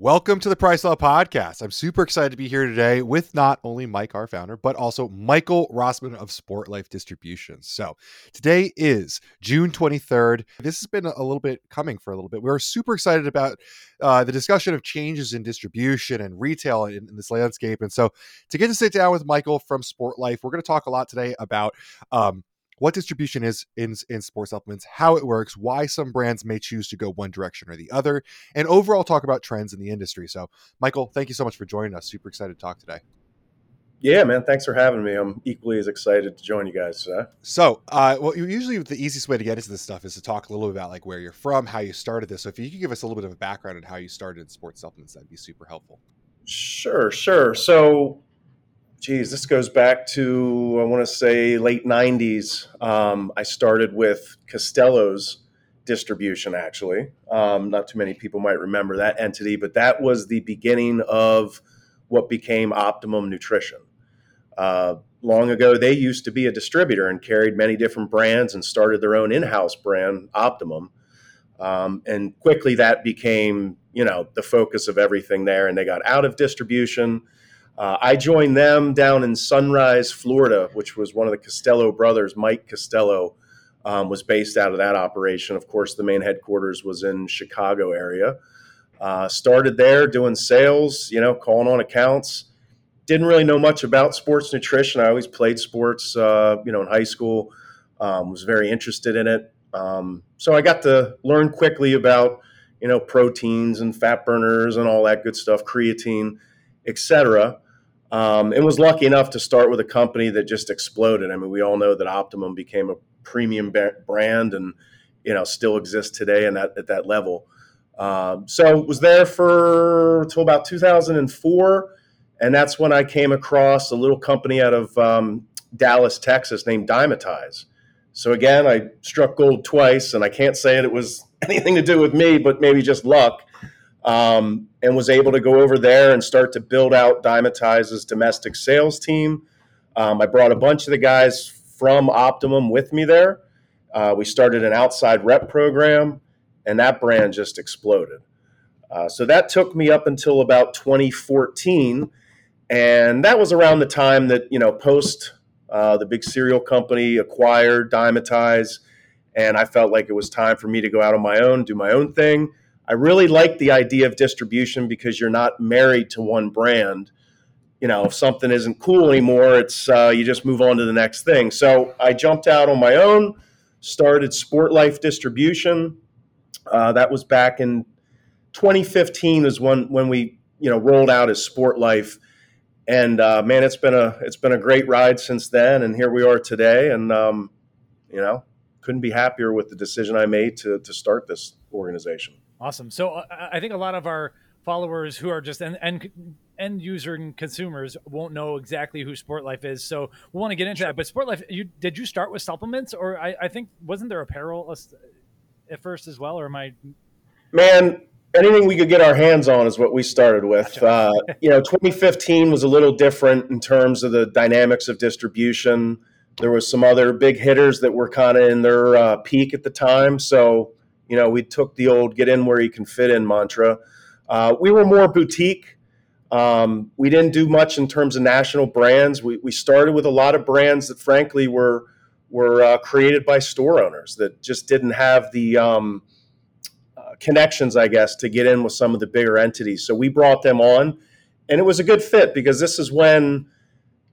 Welcome to the PricePlow Podcast. I'm super excited to be here today with not only Mike, our founder, but also Michael Rossman of Sport Life Distribution. So today is June 23rd. This has been a little bit coming for a little bit. We're super excited about the discussion of changes in distribution and retail in this landscape. And so to get to sit down with Michael from Sport Life, we're going to talk a lot today about what distribution is in sports supplements, how it works, why some brands may choose to go one direction or the other, and overall talk about trends in the industry. So, Michael, thank you so much for joining us. Super excited to talk today. Yeah, man. Thanks for having me. I'm equally as excited to join you guys today. So, well, usually the easiest way to get into this stuff is to talk a little bit about like where you're from, how you started this. So if you could give us a little bit of a background on how you started in sports supplements, that'd be super helpful. Sure. So, this goes back to, I want to say, late 90s. I started with Costello's distribution, actually. Not too many people might remember that entity, but that was the beginning of what became Optimum Nutrition. Long ago, they used to be a distributor and carried many different brands and started their own in-house brand, Optimum. And quickly that became, the focus of everything there. And they got out of distribution. I joined them down in Sunrise, Florida, which was one of the Costello brothers. Mike Costello was based out of that operation. Of course, the main headquarters was in Chicago area. Started there doing sales, calling on accounts. Didn't really know much about sports nutrition. I always played sports, in high school. Was very interested in it. So I got to learn quickly about, proteins and fat burners and all that good stuff, creatine, etc. And was lucky enough to start with a company that just exploded. I mean, we all know that Optimum became a premium brand and, still exists today and at that level. So was there for till about 2004. And that's when I came across a little company out of Dallas, Texas named Dymatize. So again, I struck gold twice, and I can't say it was anything to do with me, but maybe just luck. And was able to go over there and start to build out Dymatize's domestic sales team. I brought a bunch of the guys from Optimum with me there. We started an outside rep program, and that brand just exploded. So that took me up until about 2014, and that was around the time that, Post, the big cereal company, acquired Dymatize, and I felt like it was time for me to go out on my own, do my own thing. I really like the idea of distribution because you're not married to one brand. If something isn't cool anymore, it's you just move on to the next thing. So I jumped out on my own, started Sport Life Distribution. That was back in 2015 is when we rolled out as Sport Life. And man, it's been a great ride since then. And here we are today. And couldn't be happier with the decision I made to start this organization. Awesome. So I think a lot of our followers who are just end user and consumers won't know exactly who Sport Life is. So we want to get into that. But Sport Life, did you start with supplements, or I think wasn't there apparel at first as well? Or am I? Man, anything we could get our hands on is what we started with. Gotcha. 2015 was a little different in terms of the dynamics of distribution. There was some other big hitters that were kind of in their peak at the time. So we took the old get in where you can fit in mantra. We were more boutique. We didn't do much in terms of national brands. We started with a lot of brands that frankly were created by store owners that just didn't have the connections, I guess, to get in with some of the bigger entities. So we brought them on, and it was a good fit because this is when,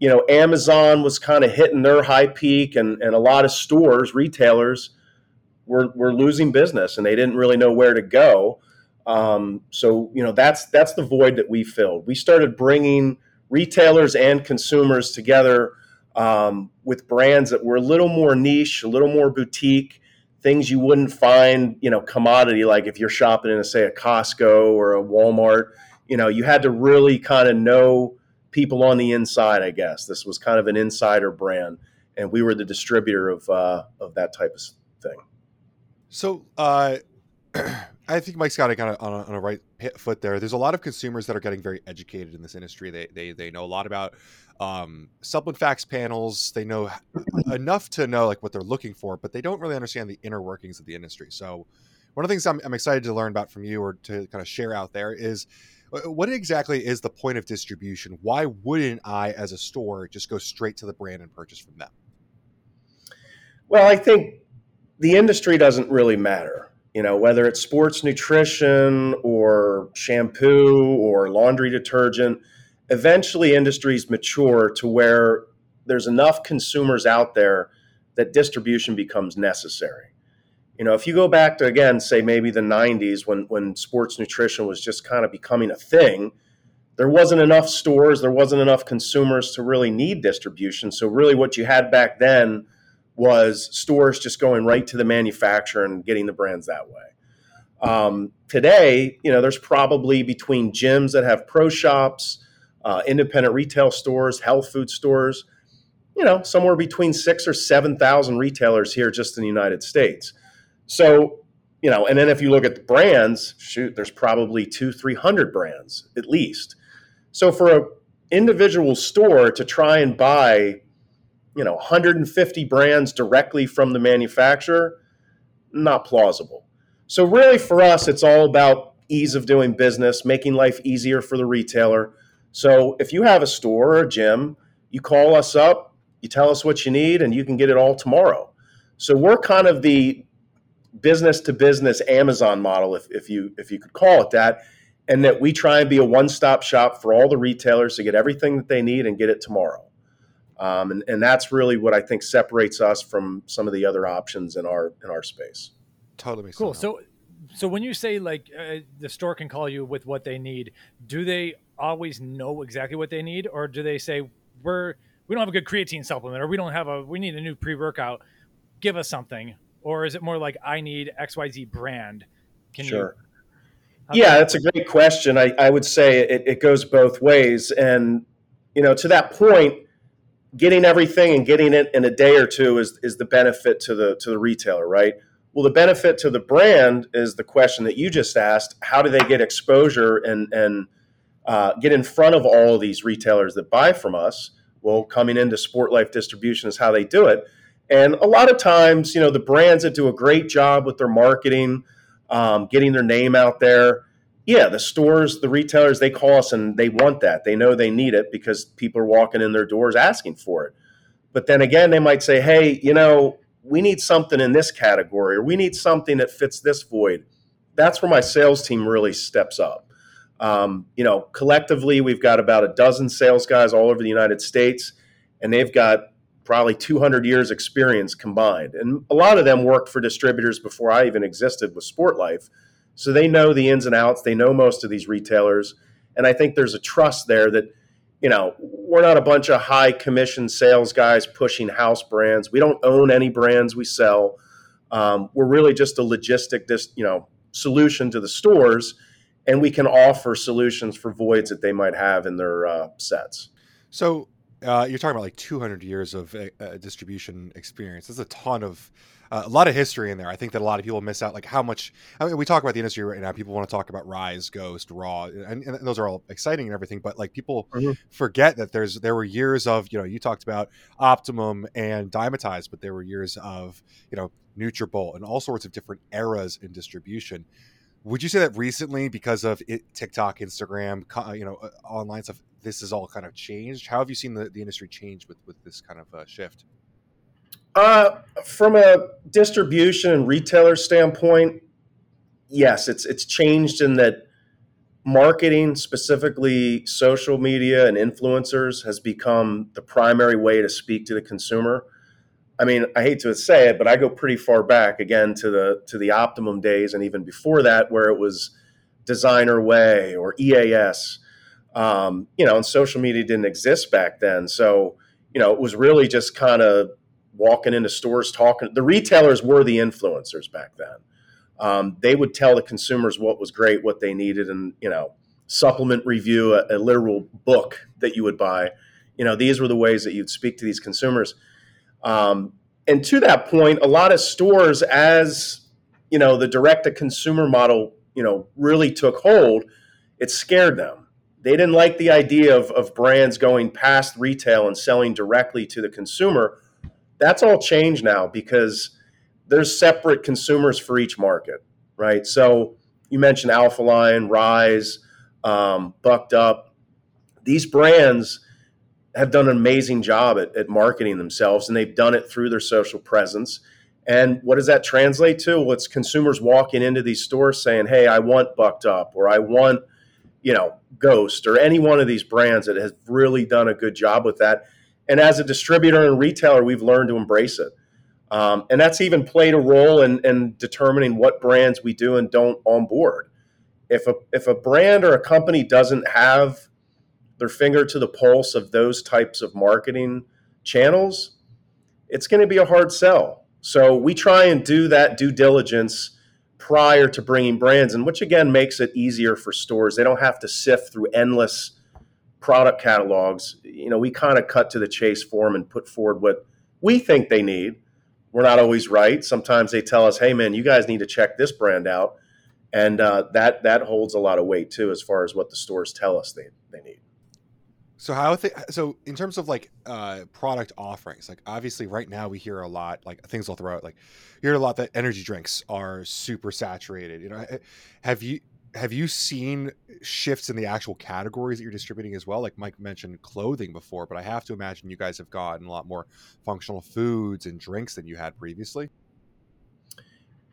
Amazon was kind of hitting their high peak, and a lot of stores, retailers, we're losing business, and they didn't really know where to go. So, that's the void that we filled. We started bringing retailers and consumers together with brands that were a little more niche, a little more boutique, things you wouldn't find, commodity, like if you're shopping in, say, a Costco or a Walmart. You had to really kind of know people on the inside, I guess. This was kind of an insider brand, and we were the distributor of that type of thing. So I think Mike's got it kind of on a right foot there. There's a lot of consumers that are getting very educated in this industry. They know a lot about supplement facts panels. They know enough to know like what they're looking for, but they don't really understand the inner workings of the industry. So one of the things I'm excited to learn about from you, or to kind of share out there, is What exactly is the point of distribution? Why wouldn't I, as a store, just go straight to the brand and purchase from them? Well, I think the industry doesn't really matter. You know, whether it's sports nutrition or shampoo or laundry detergent, eventually industries mature to where there's enough consumers out there that distribution becomes necessary. You know, if you go back to, again, say maybe the 90s when sports nutrition was just kind of becoming a thing, there wasn't enough stores, there wasn't enough consumers to really need distribution. So really what you had back then was stores just going right to the manufacturer and getting the brands that way. Today, you know, there's probably between gyms that have pro shops, independent retail stores, health food stores, you know, somewhere between 6,000 or 7,000 retailers here just in the United States. So, you know, and then if you look at the brands, shoot, there's probably 200-300 brands at least. So for an individual store to try and buy, you know, 150 brands directly from the manufacturer, not plausible. So really for us, it's all about ease of doing business, making life easier for the retailer. So if you have a store or a gym, you call us up, you tell us what you need, and you can get it all tomorrow. So we're kind of the business-to-business Amazon model, if you could call it that, and that we try and be a one-stop shop for all the retailers to get everything that they need and get it tomorrow. And that's really what I think separates us from some of the other options in our space. Totally makes sense. Cool. So when you say like the store can call you with what they need, do they always know exactly what they need, or do they say we don't have a good creatine supplement, or we need a new pre-workout, give us something? Or is it more like, I need XYZ brand? Sure. Yeah, that's a great question. I would say it goes both ways. And, you know, to that point, getting everything and getting it in a day or two is the benefit to the retailer, right? Well, the benefit to the brand is the question that you just asked. How do they get exposure and get in front of all of these retailers that buy from us? Well, coming into Sport Life Distribution is how they do it. And a lot of times, you know, the brands that do a great job with their marketing, getting their name out there, yeah, the stores, the retailers, they call us and they want that. They know they need it because people are walking in their doors asking for it. But then again, they might say, hey, you know, we need something in this category, or we need something that fits this void. That's where my sales team really steps up. You know, collectively, we've got about a dozen sales guys all over the United States, and they've got probably 200 years experience combined. And a lot of them worked for distributors before I even existed with Sport Life. So they know the ins and outs. They know most of these retailers. And I think there's a trust there that, you know, we're not a bunch of high commission sales guys pushing house brands. We don't own any brands we sell. We're really just a solution to the stores. And we can offer solutions for voids that they might have in their sets. So you're talking about like 200 years of distribution experience. There's a ton of, a lot of history in there. I think that a lot of people miss out, like how much, I mean, we talk about the industry right now. People want to talk about Rise, Ghost, Raw, and those are all exciting and everything. But like people mm-hmm. forget that there were years of, you know, you talked about Optimum and Dymatize, but there were years of, you know, NutriBull and all sorts of different eras in distribution. Would you say that recently, because of TikTok, Instagram, you know, online stuff, this has all kind of changed? How have you seen the industry change with this kind of shift? From a distribution and retailer standpoint, yes, it's changed in that marketing, specifically social media and influencers, has become the primary way to speak to the consumer. I mean, I hate to say it, but I go pretty far back again to the Optimum days, and even before that, where it was Designer Whey or EAS. You know, and social media didn't exist back then, so you know it was really just kind of walking into stores, talking. The retailers were the influencers back then. They would tell the consumers what was great, what they needed, and you know, supplement review a literal book that you would buy. You know, these were the ways that you'd speak to these consumers. And to that point, a lot of stores, as you know, the direct-to-consumer model, you know, really took hold, it scared them. They didn't like the idea of brands going past retail and selling directly to the consumer. That's all changed now because there's separate consumers for each market, right? So you mentioned Alpha Line, Rise, Bucked Up. These brands have done an amazing job at marketing themselves, and they've done it through their social presence. And what does that translate to? Well, it's consumers walking into these stores saying, hey, I want Bucked Up, or I want, you know, Ghost, or any one of these brands that has really done a good job with that. And as a distributor and retailer, we've learned to embrace it. And that's even played a role in determining what brands we do and don't onboard. If a brand or a company doesn't have their finger to the pulse of those types of marketing channels, it's going to be a hard sell. So we try and do that due diligence prior to bringing brands in, which again makes it easier for stores. They don't have to sift through endless product catalogs. You know, we kind of cut to the chase for them and put forward what we think they need. We're not always right. Sometimes they tell us, hey man, you guys need to check this brand out. And that holds a lot of weight too, as far as what the stores tell us they need. So so in terms of like product offerings, like obviously right now we hear a lot, like things I'll throw out, like you hear a lot that energy drinks are super saturated. You know, have you seen shifts in the actual categories that you're distributing as well? Like Mike mentioned clothing before, but I have to imagine you guys have gotten a lot more functional foods and drinks than you had previously.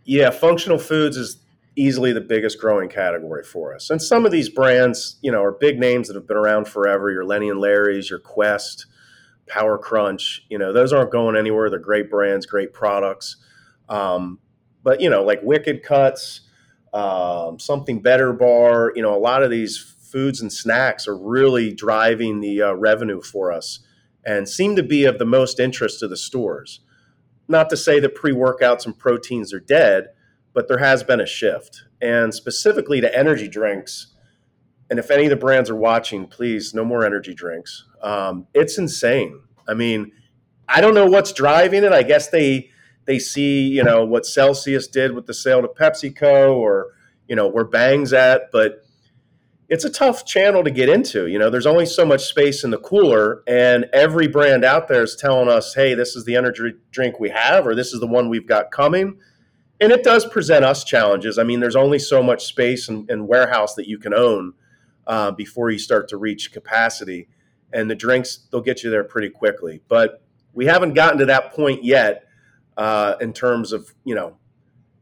Yeah, functional foods is easily the biggest growing category for us. And some of these brands, you know, are big names that have been around forever. Your Lenny and Larry's, your Quest, Power Crunch, you know, those aren't going anywhere. They're great brands, great products. But, you know, like Wicked Cuts, Something Better Bar, you know, a lot of these foods and snacks are really driving the revenue for us and seem to be of the most interest to the stores. Not to say that pre-workouts and proteins are dead, but there has been a shift, and specifically to energy drinks. And if any of the brands are watching, please, no more energy drinks. It's insane. I mean, I don't know what's driving it. I guess they see, you know, what Celsius did with the sale to PepsiCo, or, you know, where Bang's at, but it's a tough channel to get into. You know, there's only so much space in the cooler, and every brand out there is telling us, hey, this is the energy drink we have, or this is the one we've got coming. And it does present us challenges. I mean, there's only so much space and warehouse that you can own before you start to reach capacity. And the drinks, they'll get you there pretty quickly. But we haven't gotten to that point yet in terms of, you know,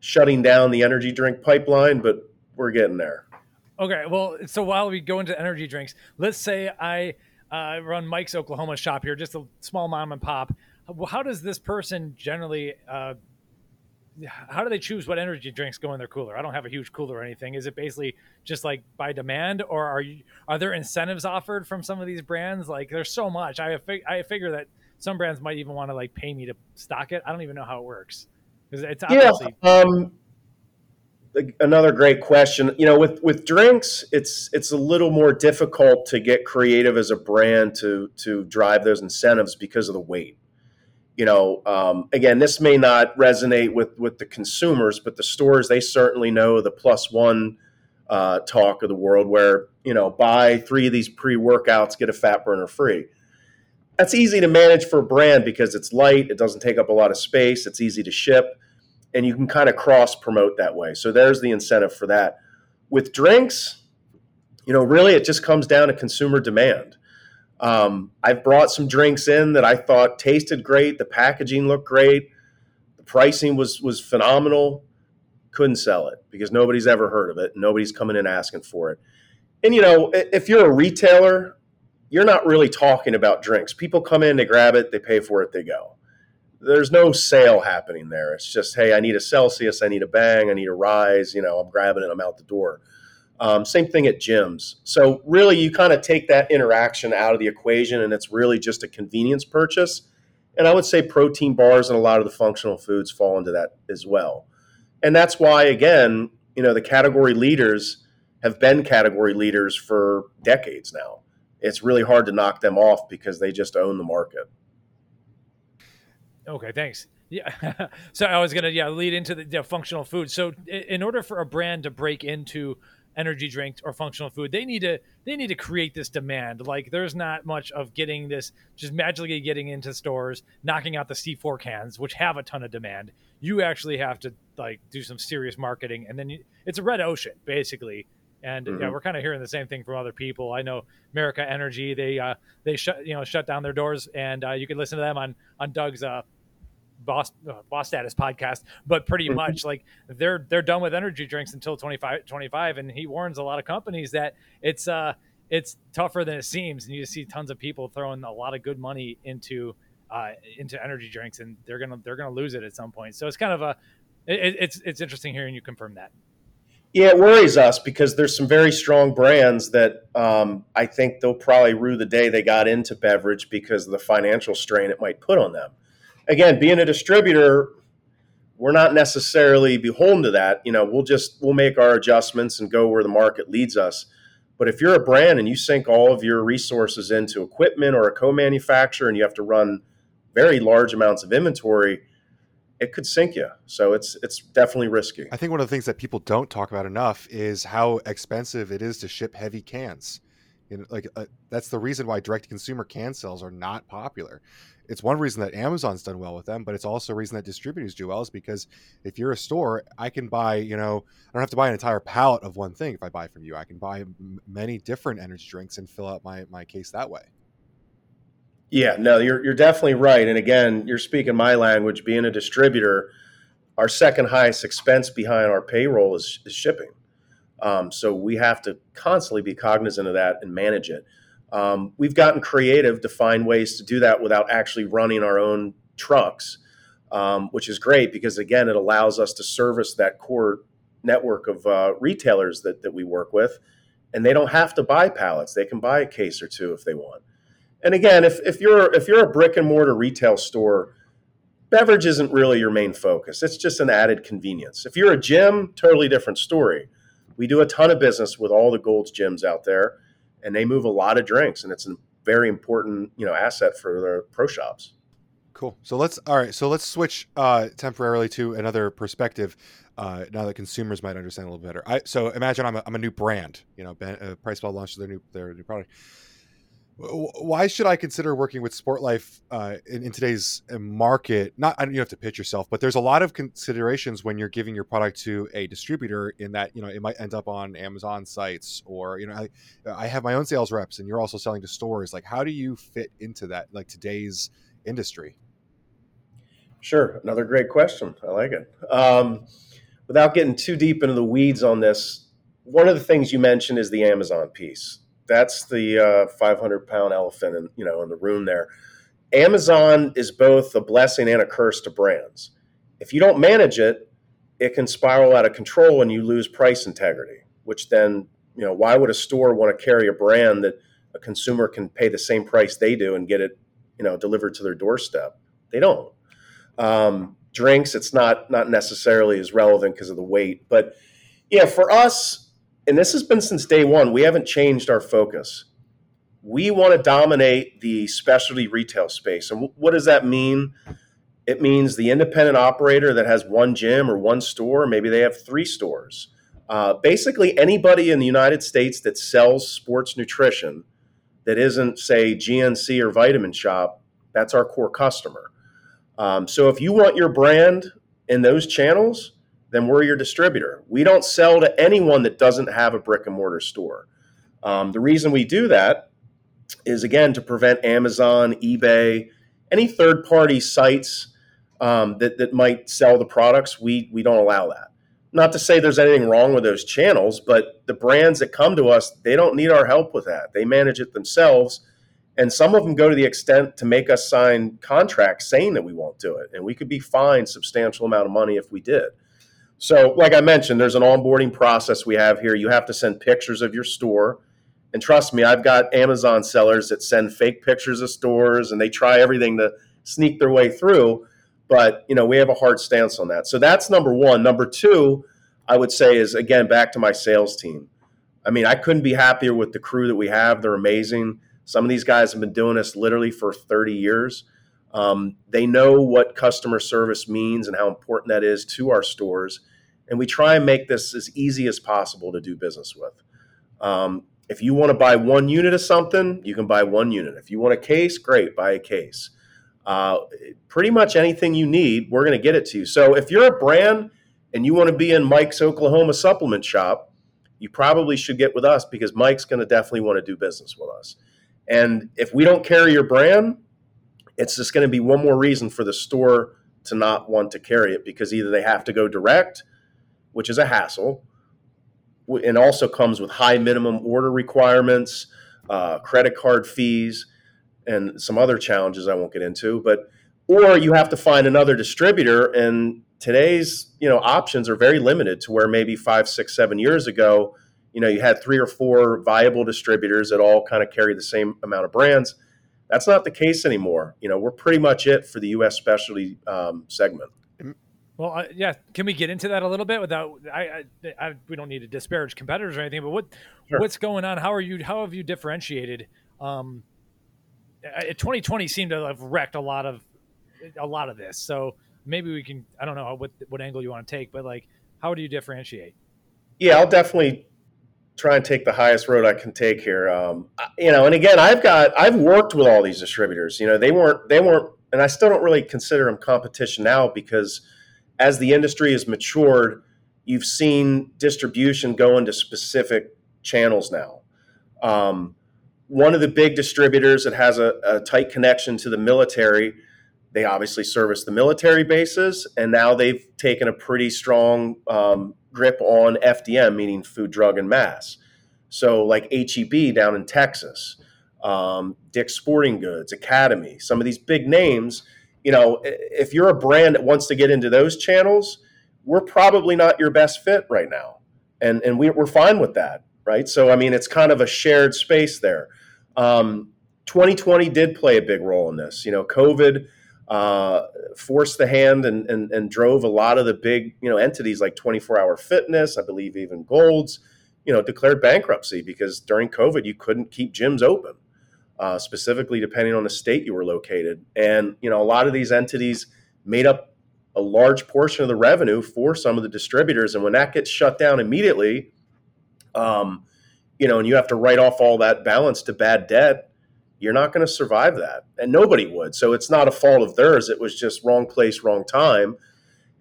shutting down the energy drink pipeline, but we're getting there. Okay, well, so while we go into energy drinks, let's say I run Mike's Oklahoma shop here, just a small mom and pop. How does this person generally how do they choose what energy drinks go in their cooler? I don't have a huge cooler or anything. Is it basically just like by demand, or are there incentives offered from some of these brands? Like there's so much. I figure that some brands might even want to like pay me to stock it. I don't even know how it works. It's obviously another great question. You know, with drinks, it's a little more difficult to get creative as a brand to drive those incentives because of the weight. You know, again, this may not resonate with the consumers, but the stores, they certainly know the +1 talk of the world where, you know, buy 3 of these pre-workouts, get a fat burner free. That's easy to manage for a brand because it's light. It doesn't take up a lot of space. It's easy to ship, and you can kind of cross promote that way. So there's the incentive for that. With drinks, you know, really it just comes down to consumer demand. I've brought some drinks in that I thought tasted great. The packaging looked great. The pricing was phenomenal. Couldn't sell it because nobody's ever heard of it. Nobody's coming in asking for it. And, you know, if you're a retailer, you're not really talking about drinks. People come in, they grab it, they pay for it, they go. There's no sale happening there. It's just, hey, I need a Celsius, I need a Bang, I need a Rise. You know, I'm grabbing it, I'm out the door. Same thing at gyms. So really you kind of take that interaction out of the equation, and it's really just a convenience purchase. And I would say protein bars and a lot of the functional foods fall into that as well. And that's why, again, you know, the category leaders have been category leaders for decades now. It's really hard to knock them off because they just own the market. Okay, thanks. Yeah. So I was going to lead into the functional food. So in order for a brand to break into energy drinks or functional food, they need to create this demand. Like there's not much of getting this just magically getting into stores, knocking out the C4 cans, which have a ton of demand. You actually have to like do some serious marketing, and then it's a red ocean basically And yeah, we're kind of hearing the same thing from other people. I know America Energy, they shut down their doors, and you can listen to them on Doug's Boss Status podcast. But pretty much like they're done with energy drinks until 25. And he warns a lot of companies that it's tougher than it seems. And you just see tons of people throwing a lot of good money into energy drinks, and they're gonna lose it at some point. So it's kind of it's interesting hearing you confirm that. Yeah, it worries us because there's some very strong brands that I think they'll probably rue the day they got into beverage because of the financial strain it might put on them. Again, being a distributor, we're not necessarily beholden to that. You know, we'll make our adjustments and go where the market leads us. But if you're a brand and you sink all of your resources into equipment or a co-manufacturer and you have to run very large amounts of inventory, it could sink you. So it's definitely risky. I think one of the things that people don't talk about enough is how expensive it is to ship heavy cans. You know, like that's the reason why direct-to-consumer can sales are not popular. It's one reason that Amazon's done well with them, but it's also a reason that distributors do well, is because if you're a store, I can buy, you know, I don't have to buy an entire pallet of one thing if I buy from you. I can buy many different energy drinks and fill out my case that way. Yeah, no, you're definitely right. And again, you're speaking my language. Being a distributor, our second highest expense behind our payroll is shipping. So we have to constantly be cognizant of that and manage it. We've gotten creative to find ways to do that without actually running our own trucks, which is great because, again, it allows us to service that core network of retailers that we work with. And they don't have to buy pallets. They can buy a case or two if they want. And again, if you're a brick and mortar retail store, beverage isn't really your main focus. It's just an added convenience. If you're a gym, totally different story. We do a ton of business with all the Gold's gyms out there, and they move a lot of drinks, and it's a very important, you know, asset for their pro shops. Cool. So let's switch temporarily to another perspective. Now that consumers might understand a little better. So imagine I'm a new brand. You know, PricePlow launches their new product. Why should I consider working with Sport Life in today's market? You have to pitch yourself, but there's a lot of considerations when you're giving your product to a distributor, in that, you know, it might end up on Amazon sites, or, you know, I have my own sales reps and you're also selling to stores. Like, how do you fit into that, like, today's industry? Sure. Another great question. I like it. Without getting too deep into the weeds on this, one of the things you mentioned is the Amazon piece. That's the 500-pound elephant in the room there. Amazon is both a blessing and a curse to brands. If you don't manage it, it can spiral out of control and you lose price integrity, which then, you know, why would a store want to carry a brand that a consumer can pay the same price they do and get it, you know, delivered to their doorstep? They don't. Drinks, it's not necessarily as relevant because of the weight. But, yeah, for us, and this has been since day one, we haven't changed our focus. We want to dominate the specialty retail space. And what does that mean? It means the independent operator that has one gym or one store, maybe they have three stores. Basically, anybody in the United States that sells sports nutrition that isn't, say, GNC or Vitamin Shop, that's our core customer. So if you want your brand in those channels, then we're your distributor. We don't sell to anyone that doesn't have a brick and mortar store. The reason we do that is, again, to prevent Amazon, eBay, any third party sites that might sell the products. We don't allow that. Not to say there's anything wrong with those channels, but the brands that come to us, they don't need our help with that. They manage it themselves. And some of them go to the extent to make us sign contracts saying that we won't do it. And we could be fined substantial amount of money if we did. So like I mentioned, there's an onboarding process we have here. You have to send pictures of your store. And trust me, I've got Amazon sellers that send fake pictures of stores, and they try everything to sneak their way through. But, you know, we have a hard stance on that. So that's number one. Number two, I would say is, again, back to my sales team. I mean, I couldn't be happier with the crew that we have. They're amazing. Some of these guys have been doing this literally for 30 years. They know what customer service means and how important that is to our stores. And we try and make this as easy as possible to do business with. If you want to buy one unit of something, you can buy one unit. If you want a case, great, buy a case. Pretty much anything you need, we're going to get it to you. So if you're a brand and you want to be in Mike's Oklahoma supplement shop, you probably should get with us because Mike's going to definitely want to do business with us. And if we don't carry your brand, it's just going to be one more reason for the store to not want to carry it, because either they have to go direct, which is a hassle, and also comes with high minimum order requirements, credit card fees, and some other challenges I won't get into. But or you have to find another distributor, and today's, you know, options are very limited to where maybe 5, 6, 7 years ago, you know, you had 3 or 4 viable distributors that all kind of carry the same amount of brands. That's not the case anymore. You know, we're pretty much it for the U.S. specialty segment. Well, yeah. Can we get into that a little bit without, we don't need to disparage competitors or anything, but what's going on? How have you differentiated? 2020 seemed to have wrecked a lot of this. So maybe we can, I don't know what angle you want to take, but like, how do you differentiate? Yeah, I'll definitely try and take the highest road I can take here. You know, and again, I've worked with all these distributors, you know, they weren't, and I still don't really consider them competition now, because as the industry has matured, you've seen distribution go into specific channels now. One of the big distributors that has a tight connection to the military, they obviously service the military bases, and now they've taken a pretty strong grip on FDM, meaning food, drug, and mass. So like HEB down in Texas, Dick's Sporting Goods, Academy, some of these big names, you know, if you're a brand that wants to get into those channels, we're probably not your best fit right now. And we're fine with that, right? So, I mean, it's kind of a shared space there. 2020 did play a big role in this. You know, COVID forced the hand and drove a lot of the big, you know, entities like 24-Hour Fitness, I believe even Gold's, you know, declared bankruptcy because during COVID you couldn't keep gyms open, specifically depending on the state you were located. And, you know, a lot of these entities made up a large portion of the revenue for some of the distributors. And when that gets shut down immediately, you know, and you have to write off all that balance to bad debt, you're not going to survive that, and nobody would. So it's not a fault of theirs. It was just wrong place, wrong time.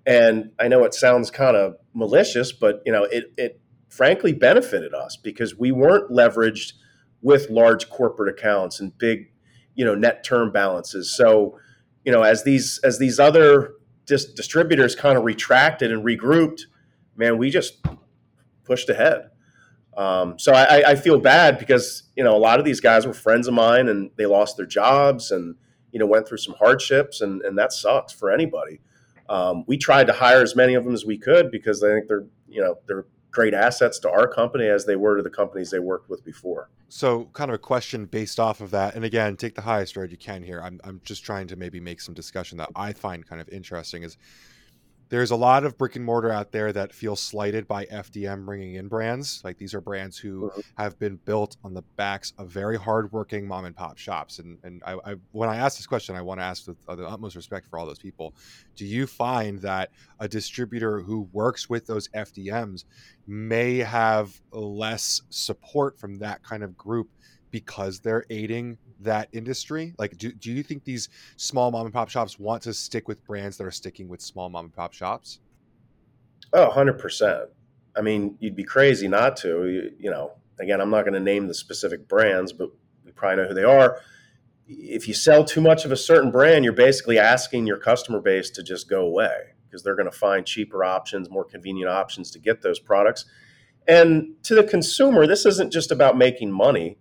And I know it sounds kind of malicious, but you know, it frankly benefited us because we weren't leveraged with large corporate accounts and big, you know, net term balances. So, you know, as these other distributors kind of retracted and regrouped, man, we just pushed ahead. So I feel bad because, you know, a lot of these guys were friends of mine and they lost their jobs and, you know, went through some hardships, and that sucks for anybody. We tried to hire as many of them as we could because I think they're great assets to our company as they were to the companies they worked with before. So kind of a question based off of that. And again, take the highest road you can here. I'm just trying to maybe make some discussion that I find kind of interesting is there's a lot of brick and mortar out there that feel slighted by FDM bringing in brands. Like these are brands who have been built on the backs of very hardworking mom and pop shops. And I when I ask this question, I want to ask with the utmost respect for all those people. Do you find that a distributor who works with those FDMs may have less support from that kind of group because they're aiding that industry? Like, do you think these small mom and pop shops want to stick with brands that are sticking with small mom and pop shops? Oh, 100%. I mean, you'd be crazy not to, you know, again, I'm not going to name the specific brands, but we probably know who they are. If you sell too much of a certain brand, you're basically asking your customer base to just go away because they're going to find cheaper options, more convenient options to get those products. And to the consumer, this isn't just about making money.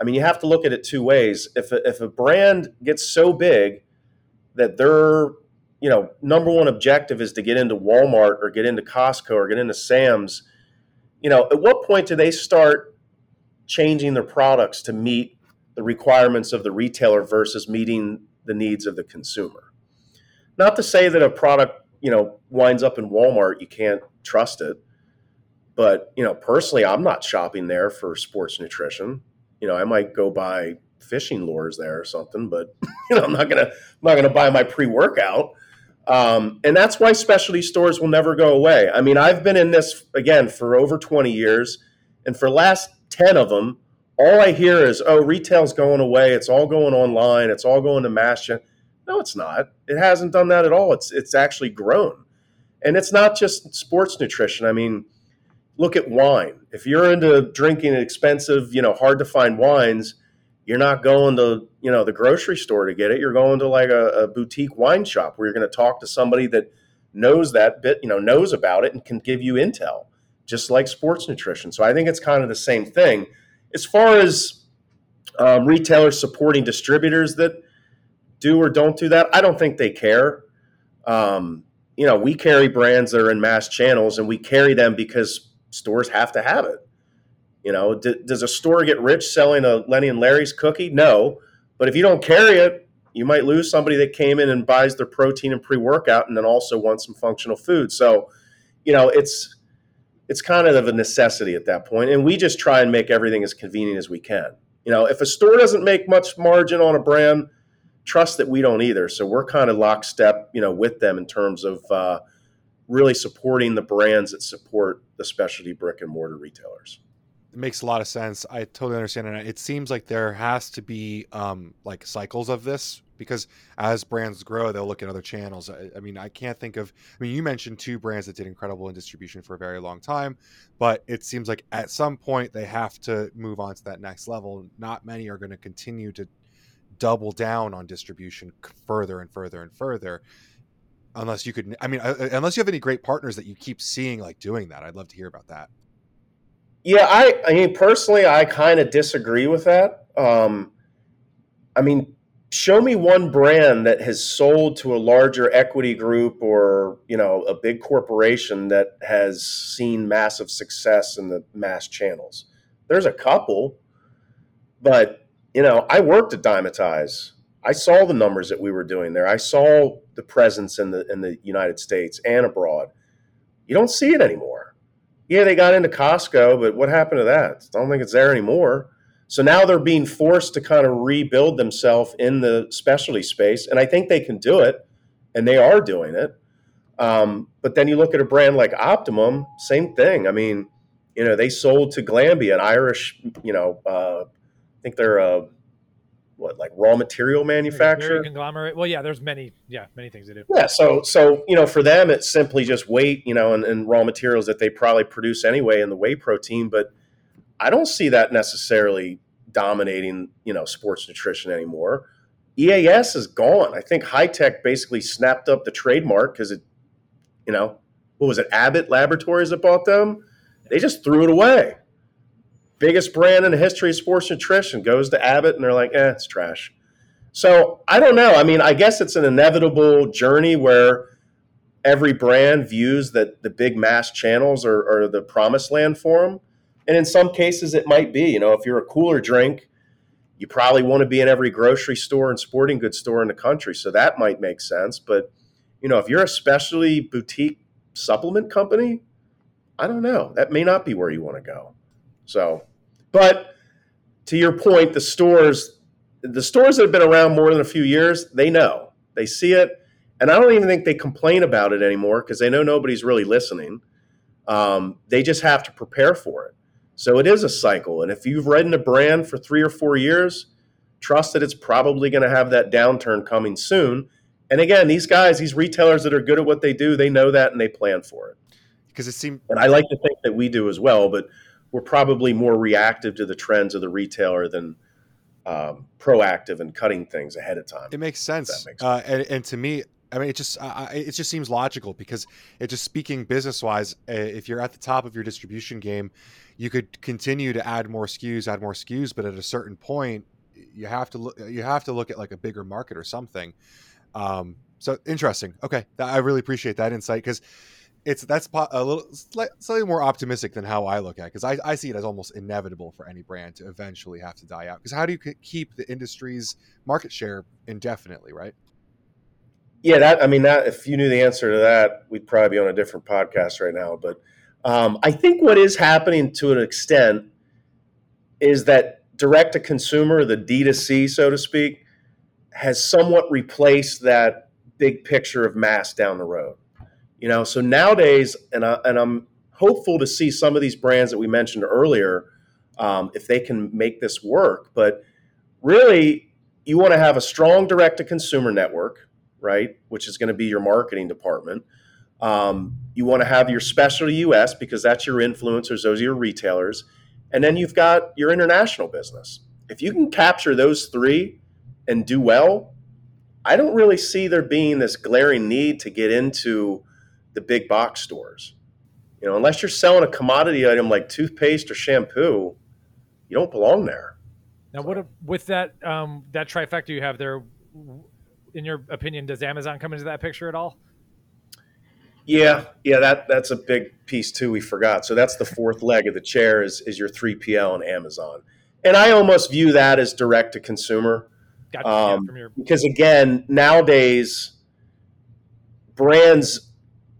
I mean, you have to look at it two ways. If a brand gets so big that their, you know, number one objective is to get into Walmart or get into Costco or get into Sam's, you know, at what point do they start changing their products to meet the requirements of the retailer versus meeting the needs of the consumer? Not to say that a product, you know, winds up in Walmart, you can't trust it. But, you know, personally, I'm not shopping there for sports nutrition. You know, I might go buy fishing lures there or something, but you know, I'm not gonna buy my pre-workout. And that's why specialty stores will never go away. I mean, I've been in this again for over 20 years, and for the last 10 of them, all I hear is, "Oh, retail's going away. It's all going online. It's all going to mass." No, it's not. It hasn't done that at all. It's actually grown, and it's not just sports nutrition. I mean, look at wine. If you're into drinking expensive, hard to find wines, you're not going to, the grocery store to get it. You're going to like a boutique wine shop where you're going to talk to somebody that knows that bit, knows about it and can give you intel, just like sports nutrition. So I think it's kind of the same thing. As far as retailers supporting distributors that do or don't do that, I don't think they care. We carry brands that are in mass channels, and we carry them because stores have to have it. Does a store get rich selling a Lenny and Larry's cookie? No. But if you don't carry it, you might lose somebody that came in and buys their protein and pre-workout and then also wants some functional food. So, it's kind of a necessity at that point. And we just try and make everything as convenient as we can. If a store doesn't make much margin on a brand, trust that we don't either. So we're kind of lockstep, with them in terms of really supporting the brands that support the specialty brick and mortar retailers. It makes a lot of sense. I totally understand. And it seems like there has to be like cycles of this, because as brands grow, they'll look at other channels. I mean, you mentioned two brands that did incredible in distribution for a very long time, but it seems like at some point they have to move on to that next level. Not many are going to continue to double down on distribution further and further and further. Unless you have any great partners that you keep seeing like doing that. I'd love to hear about that. Yeah, personally, I kind of disagree with that. Show me one brand that has sold to a larger equity group or, a big corporation that has seen massive success in the mass channels. There's a couple, but, I worked at Dymatize. I saw the numbers that we were doing there. I saw the presence in the United States and abroad. You don't see it anymore. Yeah, they got into Costco, but what happened to that? I don't think it's there anymore. So now they're being forced to kind of rebuild themselves in the specialty space, and I think they can do it, and they are doing it. But then you look at a brand like Optimum, same thing. They sold to Glanby, an Irish, I think they're raw material manufacturer conglomerate. Well, yeah, there's many things they do. Yeah, so for them, it's simply just weight, and raw materials that they probably produce anyway in the whey protein. But I don't see that necessarily dominating, sports nutrition anymore. EAS is gone. I think high tech basically snapped up the trademark because it, what was it? Abbott Laboratories that bought them. They just threw it away. Biggest brand in the history of sports nutrition goes to Abbott, and they're like, it's trash. So I don't know. I guess it's an inevitable journey where every brand views that the big mass channels are the promised land for them. And in some cases it might be, if you're a cooler drink, you probably want to be in every grocery store and sporting goods store in the country. So that might make sense. But, if you're a specialty boutique supplement company, I don't know. That may not be where you want to go. So. But to your point, the stores that have been around more than a few years, they know. They see it. And I don't even think they complain about it anymore because they know nobody's really listening. They just have to prepare for it. So it is a cycle. And if you've ridden a brand for 3 or 4 years, trust that it's probably going to have that downturn coming soon. And again, these retailers that are good at what they do, they know that and they plan for it. And I like to think that we do as well, but we're probably more reactive to the trends of the retailer than proactive and cutting things ahead of time. It makes sense. And to me, it just seems logical because speaking business-wise, if you're at the top of your distribution game, you could continue to add more SKUs, but at a certain point, you have to look at like a bigger market or something. So interesting. Okay, I really appreciate that insight because that's a little slightly more optimistic than how I look at it, because I see it as almost inevitable for any brand to eventually have to die out. Because how do you keep the industry's market share indefinitely, right? Yeah, if you knew the answer to that, we'd probably be on a different podcast right now. But I think what is happening to an extent is that direct-to-consumer, the D2C, so to speak, has somewhat replaced that big picture of mass down the road. So nowadays, and I'm hopeful to see some of these brands that we mentioned earlier, if they can make this work. But really, you want to have a strong direct-to-consumer network, right, which is going to be your marketing department. You want to have your specialty U.S. because that's your influencers, those are your retailers. And then you've got your international business. If you can capture those three and do well, I don't really see there being this glaring need to get into the big box stores. You know, unless you're selling a commodity item like toothpaste or shampoo, you don't belong there. Now, what with that that trifecta you have there, in your opinion, does Amazon come into that picture at all? Yeah, that's a big piece too. We forgot. So that's the fourth leg of the chair is your 3PL on Amazon, and I almost view that as direct to consumer. Gotcha. Because again, nowadays brands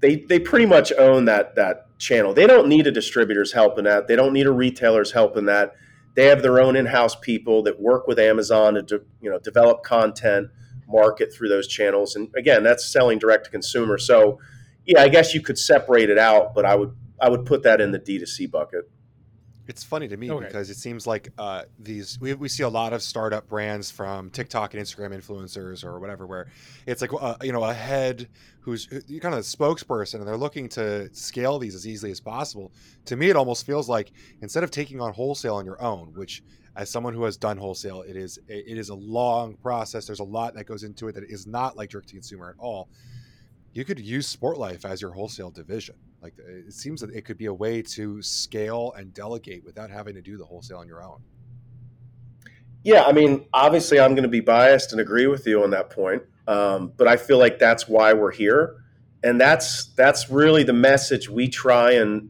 they pretty much own that channel. They don't need a distributor's help in that. They don't need a retailer's help in that. They have their own in-house people that work with Amazon to develop content, market through those channels, and again, that's selling direct to consumer. So. Yeah, I guess you could separate it out, but I would put that in the D2C bucket. It's funny to me because it seems like we see a lot of startup brands from TikTok and Instagram influencers or whatever, where it's like a head who's kind of a spokesperson, and they're looking to scale these as easily as possible. To me, it almost feels like instead of taking on wholesale on your own, which as someone who has done wholesale, it is a long process. There's a lot that goes into it that is not like direct to consumer at all. You could use Sport Life as your wholesale division. Like it seems that it could be a way to scale and delegate without having to do the wholesale on your own. Yeah, I mean, obviously I'm going to be biased and agree with you on that point, but I feel like that's why we're here, and that's really the message we try and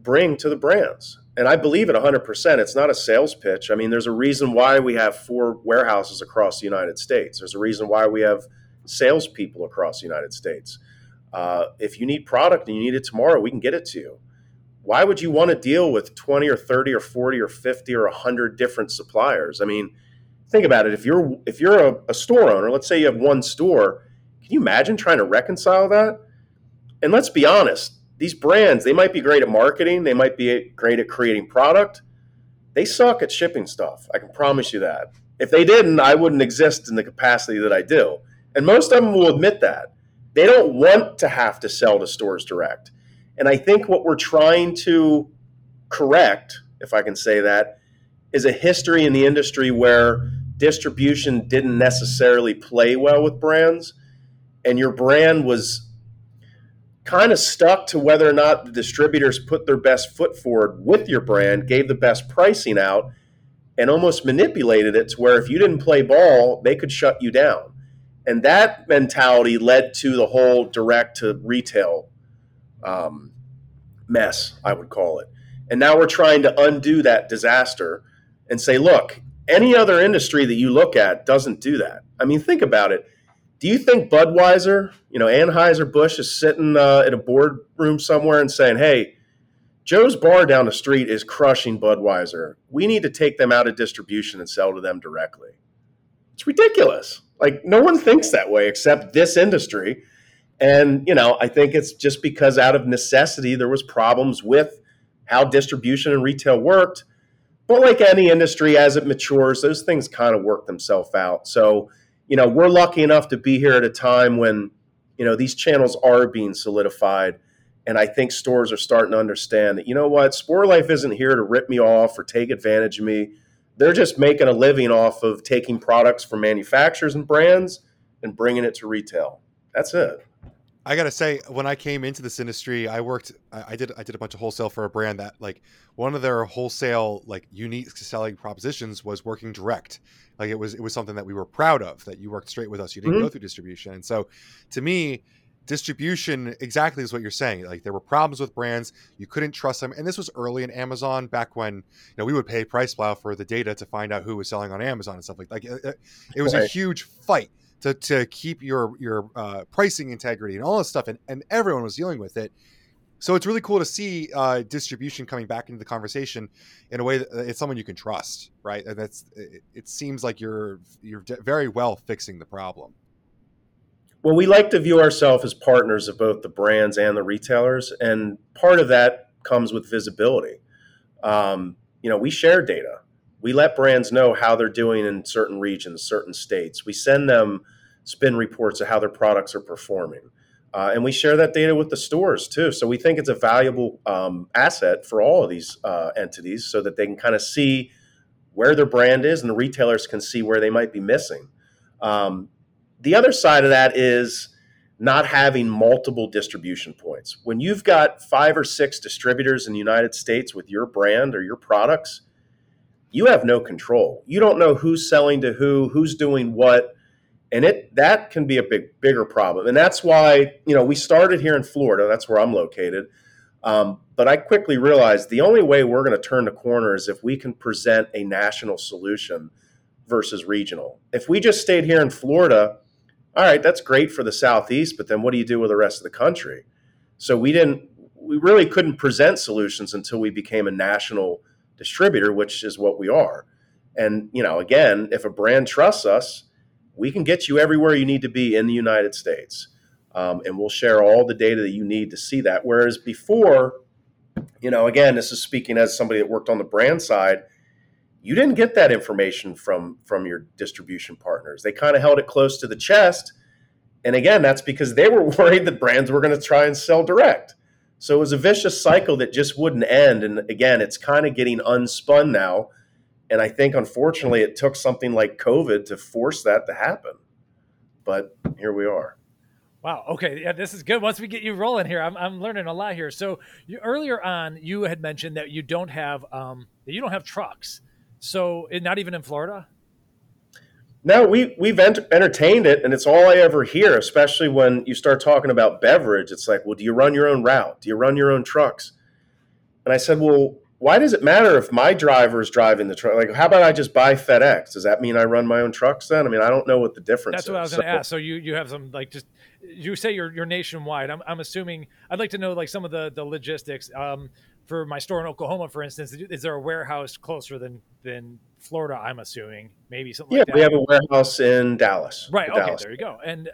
bring to the brands. And I believe it 100%. It's not a sales pitch. I mean, there's a reason why we have 4 warehouses across the United States. There's a reason why we have salespeople across the United States. If you need product and you need it tomorrow, we can get it to you. Why would you want to deal with 20 or 30 or 40 or 50 or 100 different suppliers? I mean, think about it. If you're a store owner, let's say you have one store, can you imagine trying to reconcile that? And let's be honest, these brands, they might be great at marketing. They might be great at creating product. They suck at shipping stuff. I can promise you that. If they didn't, I wouldn't exist in the capacity that I do. And most of them will admit that. They don't want to have to sell to stores direct. And I think what we're trying to correct, if I can say that, is a history in the industry where distribution didn't necessarily play well with brands. And your brand was kind of stuck to whether or not the distributors put their best foot forward with your brand, gave the best pricing out, and almost manipulated it to where if you didn't play ball, they could shut you down. And that mentality led to the whole direct-to-retail mess, I would call it. And now we're trying to undo that disaster and say, look, any other industry that you look at doesn't do that. I mean, think about it. Do you think Budweiser, Anheuser-Busch is sitting at a boardroom somewhere and saying, hey, Joe's Bar down the street is crushing Budweiser. We need to take them out of distribution and sell to them directly. It's ridiculous. Like, no one thinks that way except this industry. And, I think it's just because out of necessity, there was problems with how distribution and retail worked. But like any industry, as it matures, those things kind of work themselves out. So, we're lucky enough to be here at a time when, these channels are being solidified. And I think stores are starting to understand that, you know what, Sport Life isn't here to rip me off or take advantage of me. They're just making a living off of taking products from manufacturers and brands and bringing it to retail. That's it. I got to say, when I came into this industry, I did a bunch of wholesale for a brand that like one of their wholesale, like unique selling propositions was working direct. Like it was something that we were proud of, that you worked straight with us. You didn't go through distribution. And so to me, distribution exactly is what you're saying. Like there were problems with brands. You couldn't trust them. And this was early in Amazon, back when we would pay PricePlow for the data to find out who was selling on Amazon and stuff like that. Like, it was a huge fight to keep your pricing integrity and all this stuff. And everyone was dealing with it. So it's really cool to see distribution coming back into the conversation in a way that it's someone you can trust, right? And it seems like you're very well fixing the problem. Well, we like to view ourselves as partners of both the brands and the retailers, and part of that comes with visibility. We share data. We let brands know how they're doing in certain regions, certain states. We send them spin reports of how their products are performing. And we share that data with the stores too. So we think it's a valuable asset for all of these entities so that they can kind of see where their brand is and the retailers can see where they might be missing. The other side of that is not having multiple distribution points. When you've got 5 or 6 distributors in the United States with your brand or your products, you have no control. You don't know who's selling to who, who's doing what. And that can be a bigger problem. And that's why, we started here in Florida. That's where I'm located. But I quickly realized the only way we're going to turn the corner is if we can present a national solution versus regional. If we just stayed here in Florida, all right, that's great for the Southeast, but then what do you do with the rest of the country? So we really couldn't present solutions until we became a national distributor, which is what we are. And, again, if a brand trusts us, we can get you everywhere you need to be in the United States. And we'll share all the data that you need to see that. Whereas before, again, this is speaking as somebody that worked on the brand side, you didn't get that information from your distribution partners. They kind of held it close to the chest. And again, that's because they were worried that brands were going to try and sell direct. So it was a vicious cycle that just wouldn't end. And again, it's kind of getting unspun now. And I think, unfortunately, it took something like COVID to force that to happen. But here we are. Wow. Okay. Yeah, this is good. Once we get you rolling here, I'm learning a lot here. So earlier on, you had mentioned that you don't have trucks. So not even in Florida? No, we've entertained it, and it's all I ever hear, especially when you start talking about beverage. It's like, well, do you run your own route? Do you run your own trucks? And I said, well, why does it matter if my driver is driving the truck? Like, how about I just buy FedEx? Does that mean I run my own trucks then? I mean, I don't know what the difference is. That's what I was going to ask. So you have some, like, just, you say you're nationwide. I'm assuming, I'd like to know, like, some of the logistics. For my store in Oklahoma, for instance, is there a warehouse closer than Florida, I'm assuming? Maybe something like that. Yeah, we have a warehouse in Dallas. Right, okay, Dallas. There you go. And,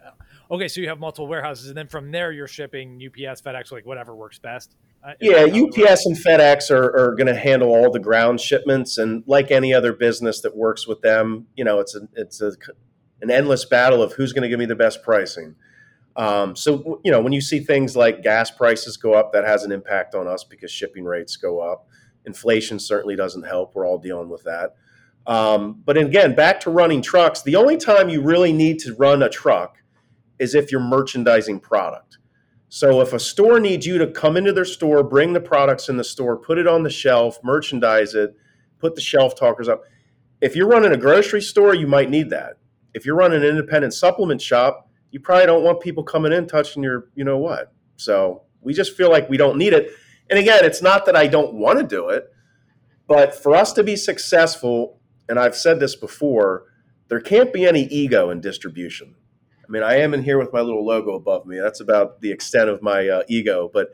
okay, so you have multiple warehouses, and then from there you're shipping UPS, FedEx, like whatever works best. Yeah, UPS and FedEx are going to handle all the ground shipments, and like any other business that works with them, it's an endless battle of who's going to give me the best pricing. So, when you see things like gas prices go up, that has an impact on us because shipping rates go up. Inflation certainly doesn't help. We're all dealing with that. But again, back to running trucks, the only time you really need to run a truck is if you're merchandising product. So if a store needs you to come into their store, bring the products in the store, put it on the shelf, merchandise it, put the shelf talkers up. If you're running a grocery store, you might need that. If you're running an independent supplement shop, you probably don't want people coming in touching your what. So we just feel like we don't need it. And again, it's not that I don't want to do it, but for us to be successful, and I've said this before, there can't be any ego in distribution. I mean, I am in here with my little logo above me. That's about the extent of my ego. But,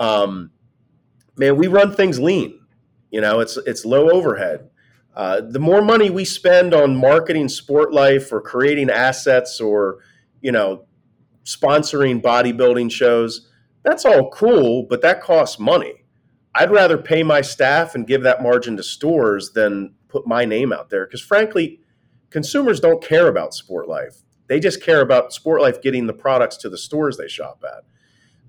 man, we run things lean. It's low overhead. The more money we spend on marketing Sport Life or creating assets or, sponsoring bodybuilding shows, that's all cool, but that costs money. I'd rather pay my staff and give that margin to stores than put my name out there. Because, frankly, consumers don't care about Sport Life. They just care about Sport Life getting the products to the stores they shop at.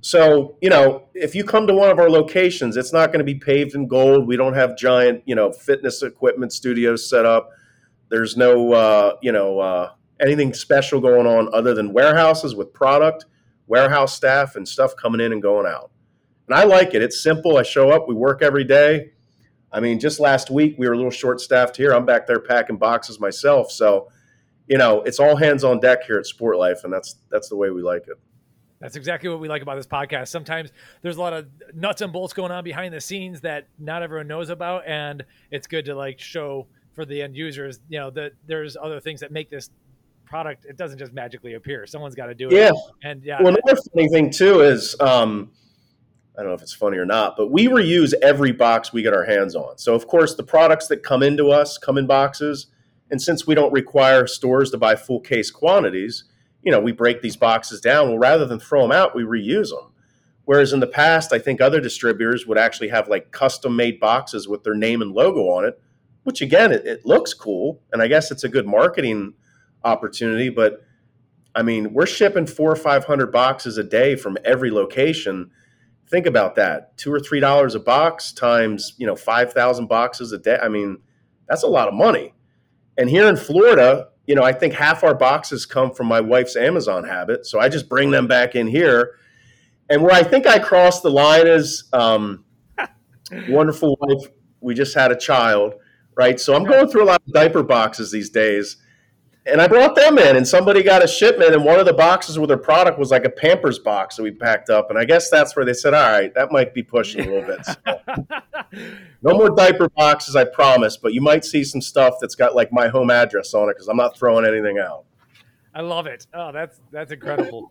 So, if you come to one of our locations, it's not going to be paved in gold. We don't have giant, fitness equipment studios set up. There's no, anything special going on other than warehouses with product, warehouse staff, and stuff coming in and going out. And I like it. It's simple. I show up. We work every day. I mean, just last week, we were a little short-staffed here. I'm back there packing boxes myself. So, it's all hands on deck here at Sport Life, and that's the way we like it. That's exactly what we like about this podcast. Sometimes there's a lot of nuts and bolts going on behind the scenes that not everyone knows about, and it's good to like show for the end users, that there's other things that make this product. It doesn't just magically appear. Someone's got to do it. Yeah. And yeah. Well, another funny thing too is I don't know if it's funny or not, but we reuse every box we get our hands on. So of course the products that come into us come in boxes. And since we don't require stores to buy full case quantities, we break these boxes down. Well, rather than throw them out, we reuse them. Whereas in the past, I think other distributors would actually have like custom made boxes with their name and logo on it, which again, it looks cool. And I guess it's a good marketing opportunity, but I mean, we're shipping 400 or 500 boxes a day from every location. Think about that. $2 or $3 a box times, 5,000 boxes a day. I mean, that's a lot of money. And here in Florida, I think half our boxes come from my wife's Amazon habit. So I just bring them back in here. And where I think I crossed the line is wonderful wife. We just had a child, right? So I'm going through a lot of diaper boxes these days. And I brought them in, and somebody got a shipment, and one of the boxes with their product was like a Pampers box that we packed up. And I guess that's where they said, all right, that might be pushing a little bit. So. No more diaper boxes, I promise, but you might see some stuff that's got like my home address on it because I'm not throwing anything out. I love it. Oh, that's incredible.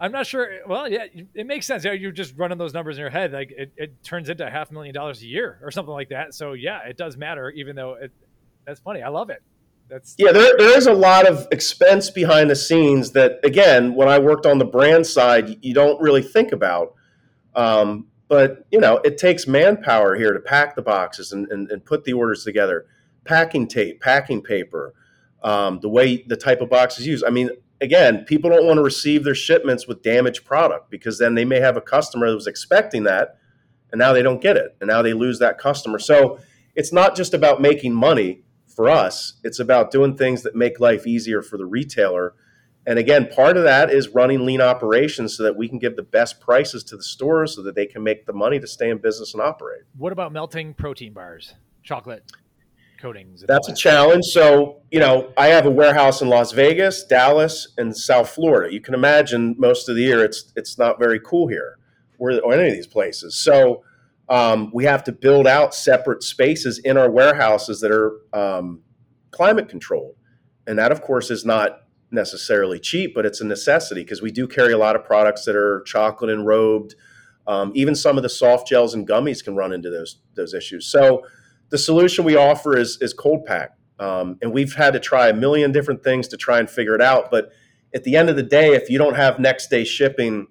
I'm not sure. Well, yeah, it makes sense. You're just running those numbers in your head. Like it turns into $500,000 a year or something like that. So, yeah, it does matter, even though that's funny. I love it. There is a lot of expense behind the scenes that, again, when I worked on the brand side, you don't really think about. But, it takes manpower here to pack the boxes and put the orders together. Packing tape, packing paper, the type of boxes used. I mean, again, people don't want to receive their shipments with damaged product because then they may have a customer that was expecting that, and now they don't get it. And now they lose that customer. So it's not just about making money. For us, it's about doing things that make life easier for the retailer. And again, part of that is running lean operations so that we can give the best prices to the stores so that they can make the money to stay in business and operate. What about melting protein bars, chocolate coatings? That's a challenge. So, I have a warehouse in Las Vegas, Dallas, and South Florida. You can imagine most of the year it's not very cool here or any of these places. So we have to build out separate spaces in our warehouses that are climate controlled. And that, of course, is not necessarily cheap, but it's a necessity because we do carry a lot of products that are chocolate enrobed. Even some of the soft gels and gummies can run into those issues. So the solution we offer is cold pack. And we've had to try a million different things to try and figure it out. But at the end of the day, if you don't have next day shipping,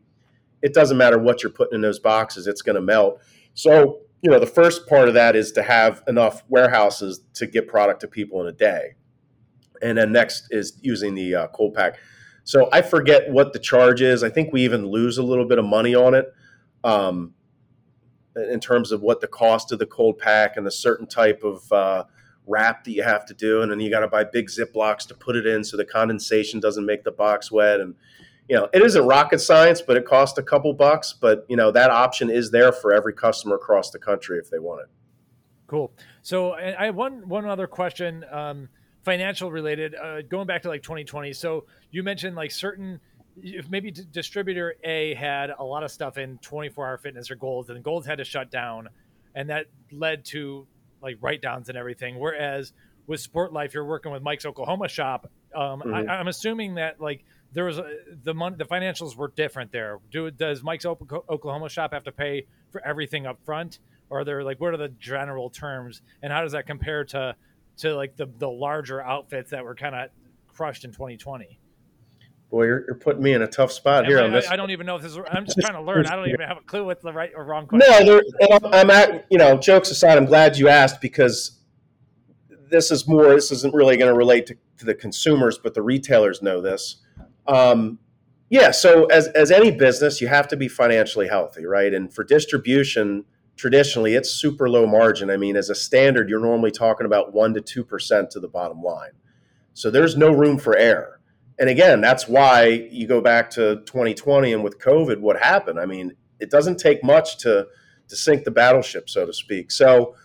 it doesn't matter what you're putting in those boxes, it's going to melt. So, the first part of that is to have enough warehouses to get product to people in a day. And then next is using the cold pack. So I forget what the charge is. I think we even lose a little bit of money on it in terms of what the cost of the cold pack and the certain type of wrap that you have to do. And then you got to buy big Ziplocs to put it in so the condensation doesn't make the box wet. And it isn't rocket science, but it costs a couple bucks. But, that option is there for every customer across the country if they want it. Cool. So I have one other question, financial related, going back to like 2020. So you mentioned like if maybe distributor A had a lot of stuff in 24-hour fitness or Gold's, and Gold's had to shut down. And that led to like write-downs and everything. Whereas with Sport Life, you're working with Mike's Oklahoma shop. I'm assuming that like, there was the financials were different there. Does Mike's Oklahoma shop have to pay for everything up front, or are there like, what are the general terms, and how does that compare to like the larger outfits that were kind of crushed in 2020? Boy, you're putting me in a tough spot here. On this. I don't even know if this is. I'm just trying to learn. I don't even have a clue what the right or wrong question. No, I'm at. Jokes aside, I'm glad you asked because this isn't really going to relate to the consumers, but the retailers know this. So as any business, you have to be financially healthy, right? And for distribution, traditionally, it's super low margin. I mean, as a standard, you're normally talking about 1% to 2% to the bottom line. So there's no room for error. And again, that's why you go back to 2020 and with COVID, what happened? I mean, it doesn't take much to sink the battleship, so to speak. So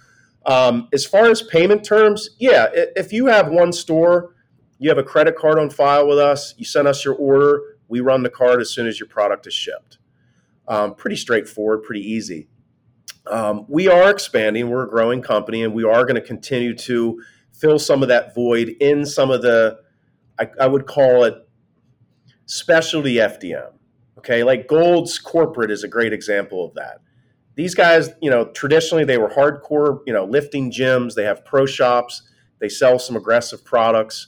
as far as payment terms, yeah, if you have one store, you have a credit card on file with us. You send us your order. We run the card as soon as your product is shipped. Pretty straightforward, pretty easy. We are expanding. We're a growing company, and we are going to continue to fill some of that void in some of the, I would call it specialty FDM. Okay, like Gold's Corporate is a great example of that. These guys, traditionally they were hardcore, lifting gyms. They have pro shops. They sell some aggressive products.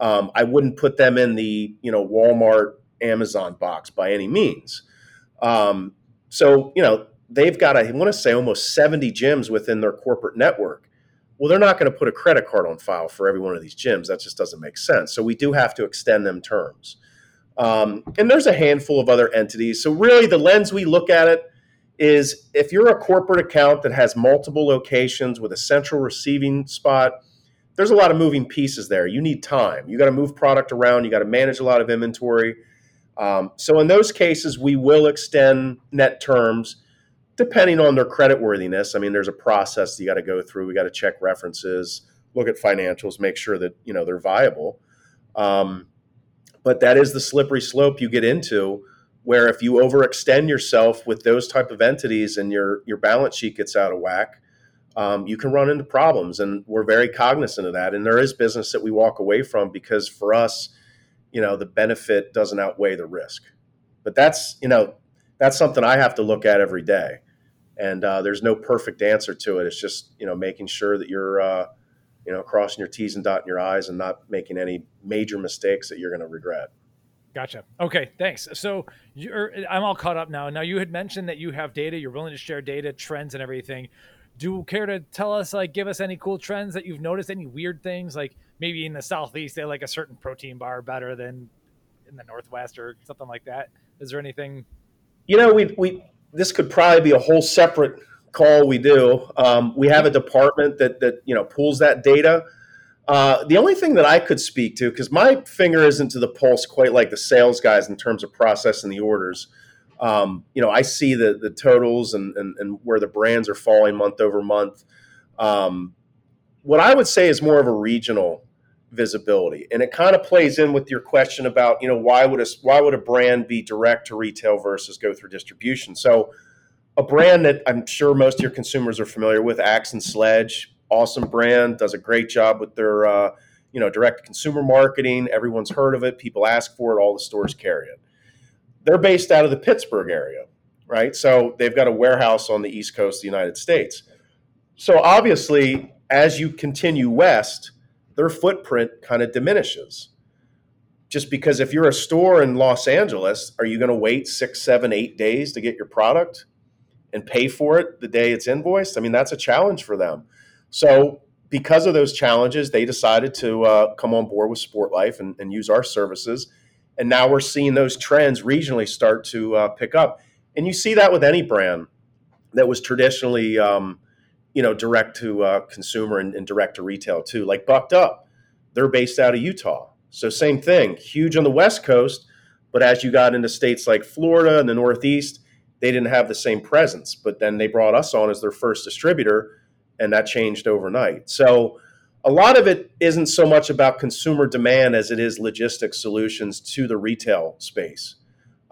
I wouldn't put them in the, Walmart, Amazon box by any means. They've got, I want to say, almost 70 gyms within their corporate network. Well, they're not going to put a credit card on file for every one of these gyms. That just doesn't make sense. So we do have to extend them terms. And there's a handful of other entities. So really the lens we look at it is if you're a corporate account that has multiple locations with a central receiving spot, there's a lot of moving pieces there. You need time. You got to move product around. You got to manage a lot of inventory. So in those cases, we will extend net terms depending on their creditworthiness. I mean, there's a process you got to go through. We got to check references, look at financials, make sure that, you know, they're viable. But that is the slippery slope you get into, where if you overextend yourself with those type of entities and your balance sheet gets out of whack, you can run into problems. And we're very cognizant of that. And there is business that we walk away from because for us, you know, the benefit doesn't outweigh the risk. But that's, you know, that's something I have to look at every day. And there's no perfect answer to it. It's just, you know, making sure that you're you know, crossing your T's and dotting your I's and not making any major mistakes that you're going to regret. Gotcha. Okay, thanks. So I'm all caught up now. Now, you had mentioned that you have data. You're willing to share data, trends, and everything. Do you care to tell us, like, give us any cool trends that you've noticed, any weird things? Like maybe in the Southeast, they like a certain protein bar better than in the Northwest or something like that. Is there anything? You know, we this could probably be a whole separate call we do. We have a department that you know, pulls that data. The only thing that I could speak to, because my finger isn't to the pulse quite like the sales guys in terms of processing the orders. You know, I see the totals and where the brands are falling month over month. What I would say is more of a regional visibility, and it kind of plays in with your question about, you know, why would a brand be direct to retail versus go through distribution? So a brand that I'm sure most of your consumers are familiar with, Axe and Sledge, awesome brand, does a great job with their, you know, direct consumer marketing. Everyone's heard of it. People ask for it. All the stores carry it. They're based out of the Pittsburgh area, right? So they've got a warehouse on the East Coast of the United States. So obviously, as you continue west, their footprint kind of diminishes. Just because if you're a store in Los Angeles, are you going to wait 6, 7, 8 days to get your product and pay for it the day it's invoiced? I mean, that's a challenge for them. So because of those challenges, they decided to come on board with Sport Life and use our services. And now we're seeing those trends regionally start to pick up. And you see that with any brand that was traditionally, you know, direct to consumer and direct to retail too, like Bucked Up. They're based out of Utah. So same thing, huge on the West Coast. But as you got into states like Florida and the Northeast, they didn't have the same presence, but then they brought us on as their first distributor, and that changed overnight. So a lot of it isn't so much about consumer demand as it is logistics solutions to the retail space.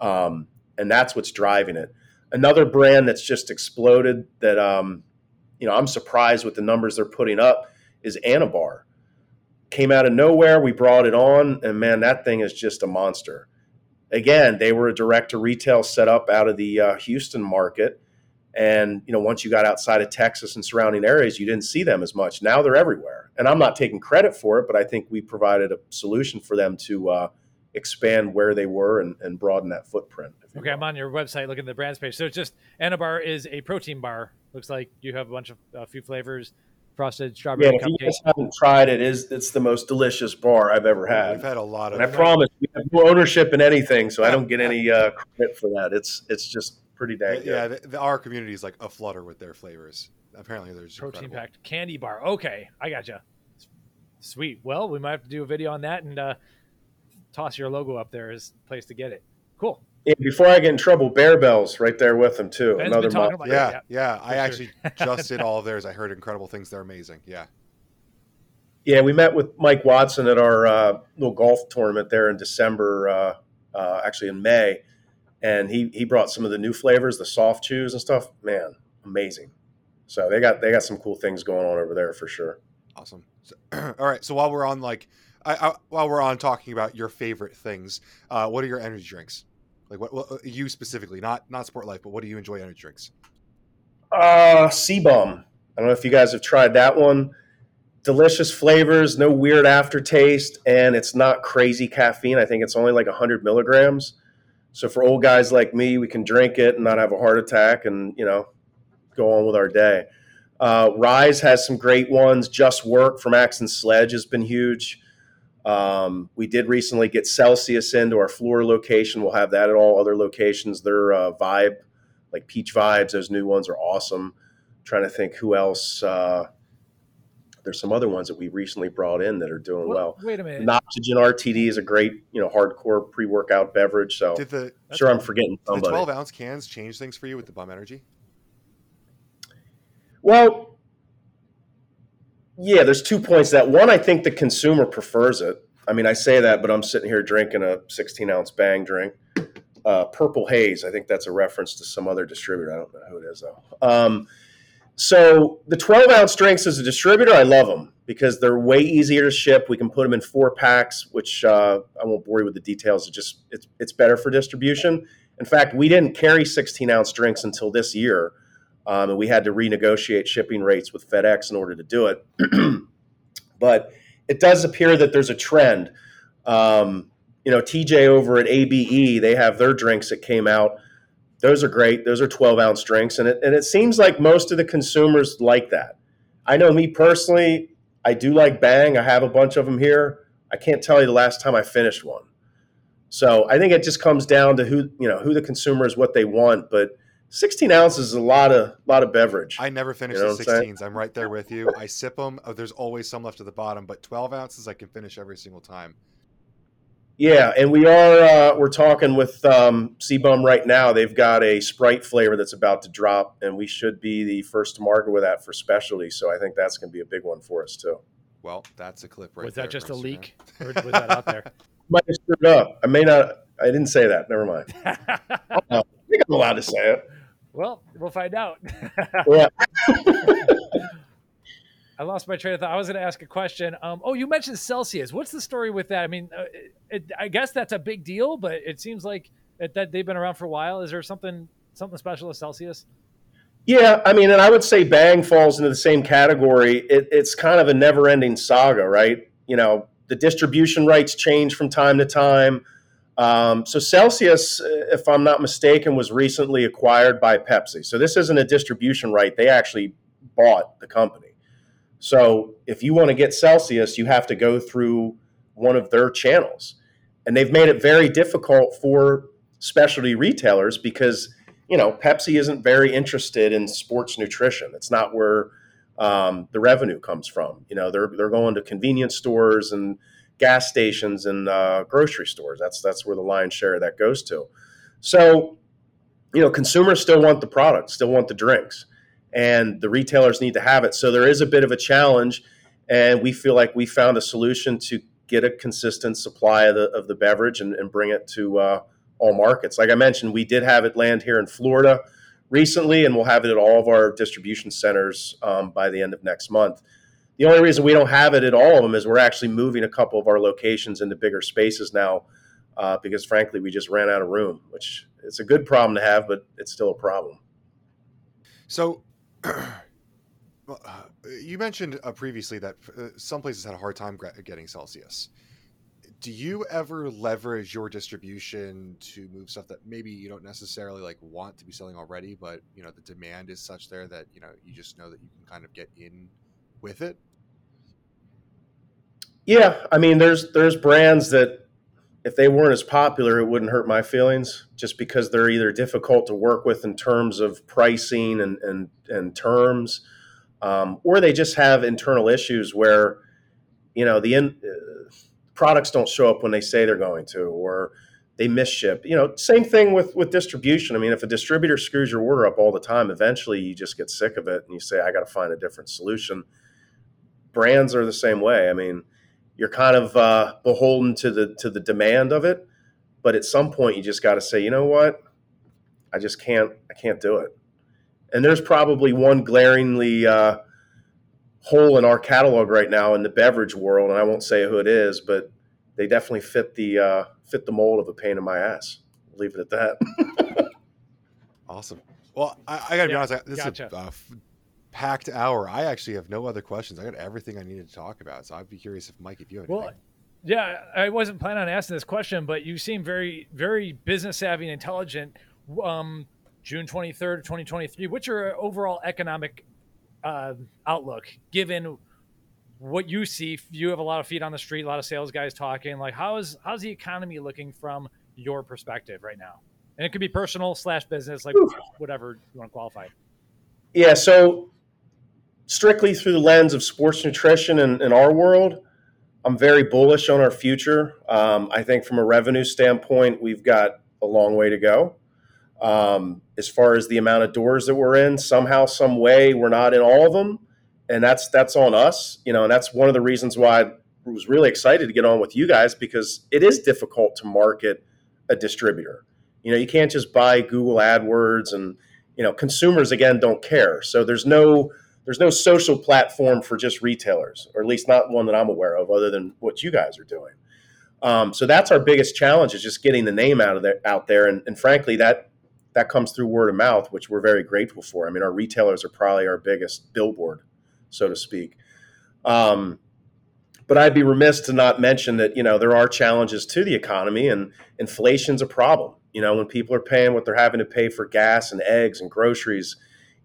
And that's what's driving it. Another brand that's just exploded that, you know, I'm surprised with the numbers they're putting up is Anabar. Came out of nowhere. We brought it on, and man, that thing is just a monster. Again, they were a direct-to-retail setup out of the Houston market. And, you know, once you got outside of Texas and surrounding areas, you didn't see them as much. Now they're everywhere. And I'm not taking credit for it, but I think we provided a solution for them to expand where they were and broaden that footprint. Okay, I'm on your website looking at the brands page. So it's just, Anabar is a protein bar. Looks like you have a bunch of a few flavors. Frosted strawberry cupcake. If you guys haven't tried it, it's the most delicious bar I've ever had. We've had a lot of. And I promise, we have no ownership in anything, so I don't get any credit for that. It's just pretty dang good. Yeah, our community is like aflutter with their flavors. Apparently, there's protein packed candy bar. Okay, I gotcha. Sweet. Well, we might have to do a video on that and toss your logo up there as a place to get it. Cool. Yeah, before I get in trouble, Bear Bell's right there with them too. Ben's another month. Yeah. I actually just did all of theirs. I heard incredible things. They're amazing. Yeah. Yeah, we met with Mike Watson at our little golf tournament there in December, actually in May, and he brought some of the new flavors, the soft chews and stuff. Man, amazing. So they got some cool things going on over there for sure. Awesome. So, all right. So while we're on talking about your favorite things, what are your energy drinks? Like what you specifically, not Sport Life, but what do you enjoy energy drinks? Sebum. I don't know if you guys have tried that one. Delicious flavors, no weird aftertaste, and it's not crazy caffeine. I think it's only like 100 milligrams. So for old guys like me, we can drink it and not have a heart attack and, you know, go on with our day. Rise has some great ones. Just Work from Axe and Sledge has been huge. We did recently get Celsius into our Fleur location. We'll have that at all other locations. Their vibe, like peach vibes, those new ones are awesome. I'm trying to think who else. There's some other ones that we recently brought in that are doing well. Wait a minute. Noxygen RTD is a great, hardcore pre-workout beverage. So I'm sure I'm forgetting somebody. Did the 12-ounce cans change things for you with the Bum Energy? Well, yeah, there's 2 points to that. One, I think the consumer prefers it. I mean, I say that, but I'm sitting here drinking a 16-ounce Bang drink. Purple Haze, I think that's a reference to some other distributor. I don't know who it is, though. So the 12-ounce drinks as a distributor, I love them because they're way easier to ship. We can put them in 4 packs, which I won't bore you with the details. It's better for distribution. In fact, we didn't carry 16-ounce drinks until this year, and we had to renegotiate shipping rates with FedEx in order to do it. But it does appear that there's a trend. TJ over at ABE, they have their drinks that came out. Those are great. Those are 12-ounce drinks, and it seems like most of the consumers like that. I know me personally, I do like Bang. I have a bunch of them here. I can't tell you the last time I finished one. So I think it just comes down to who the consumer is, what they want. But 16 ounces is a lot of beverage. I never finish the 16s. I'm right there with you. I sip them. Oh, there's always some left at the bottom, but 12 ounces I can finish every single time. Yeah, and we're talking with C-Bum right now. They've got a Sprite flavor that's about to drop, and we should be the first to market with that for specialty. So I think that's going to be a big one for us too. Well, that's a clip right there. Was that just a leak? Or was that out there? Might have screwed up. I may not. I didn't say that. Never mind. I think I'm allowed to say it. Well, we'll find out. Yeah. I lost my train of thought. I was going to ask a question. You mentioned Celsius. What's the story with that? I mean, I guess that's a big deal, but it seems like that they've been around for a while. Is there something special with Celsius? Yeah, I mean, and I would say Bang falls into the same category. It's kind of a never-ending saga, right? The distribution rights change from time to time. So Celsius, if I'm not mistaken, was recently acquired by Pepsi. So this isn't a distribution right. They actually bought the company. So if you want to get Celsius, you have to go through one of their channels. And they've made it very difficult for specialty retailers because, Pepsi isn't very interested in sports nutrition. It's not where the revenue comes from. They're going to convenience stores and gas stations and grocery stores. That's where the lion's share of that goes to. So, consumers still want the product, still want the drinks. And the retailers need to have it. So there is a bit of a challenge, and we feel like we found a solution to get a consistent supply of the beverage and bring it to all markets. Like I mentioned, we did have it land here in Florida recently, and we'll have it at all of our distribution centers by the end of next month. The only reason we don't have it at all of them is we're actually moving a couple of our locations into bigger spaces now because, frankly, we just ran out of room, which is a good problem to have, but it's still a problem. So you mentioned previously that some places had a hard time getting Celsius. Do you ever leverage your distribution to move stuff that maybe you don't necessarily want to be selling already, but the demand is such there that you just know that you can kind of get in with it? Yeah, I mean, there's brands that if they weren't as popular, it wouldn't hurt my feelings just because they're either difficult to work with in terms of pricing and terms, or they just have internal issues where, the products don't show up when they say they're going to, or they misship, same thing with distribution. I mean, if a distributor screws your order up all the time, eventually you just get sick of it and you say, I got to find a different solution. Brands are the same way. I mean, you're kind of beholden to the demand of it, but at some point you just got to say, you know what, I can't do it. And there's probably one glaringly hole in our catalog right now in the beverage world, and I won't say who it is, but they definitely fit the mold of a pain in my ass. I'll leave it at that. Awesome. Well, I got to be honest. This is a packed hour. I actually have no other questions. I got everything I needed to talk about. So I'd be curious if Mike, if you had anything. Well, yeah, I wasn't planning on asking this question, but you seem very, very business savvy and intelligent. June 23rd, 2023, what's your overall economic outlook given what you see, you have a lot of feet on the street, a lot of sales guys talking, like how's the economy looking from your perspective right now? And it could be personal / business, like whatever you want to qualify. Yeah. So strictly through the lens of sports nutrition in our world, I'm very bullish on our future. I think from a revenue standpoint, we've got a long way to go. As far as the amount of doors that we're in, somehow, some way, we're not in all of them. And that's on us, you know, and that's one of the reasons why I was really excited to get on with you guys, because it is difficult to market a distributor. You know, you can't just buy Google AdWords, and, you know, consumers, again, don't care. So there's no social platform for just retailers, or at least not one that I'm aware of, other than what you guys are doing. So that's our biggest challenge, is just getting the name out there. And frankly, that comes through word of mouth, which we're very grateful for. I mean, our retailers are probably our biggest billboard, so to speak. But I'd be remiss to not mention that, you know, there are challenges to the economy, and inflation's a problem. You know, when people are paying what they're having to pay for gas and eggs and groceries,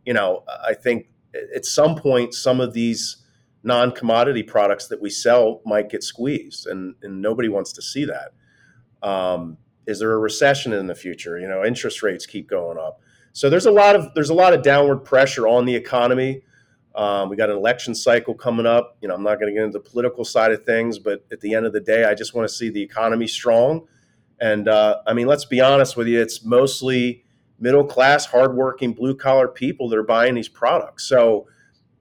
you know, I think at some point, some of these non-commodity products that we sell might get squeezed, and nobody wants to see that. Is there a recession in the future? You know, interest rates keep going up. So there's a lot of downward pressure on the economy. We got an election cycle coming up. You know, I'm not going to get into the political side of things, but at the end of the day, I just want to see the economy strong. And I mean, let's be honest with you, it's mostly middle class, hardworking, blue collar people that are buying these products. So,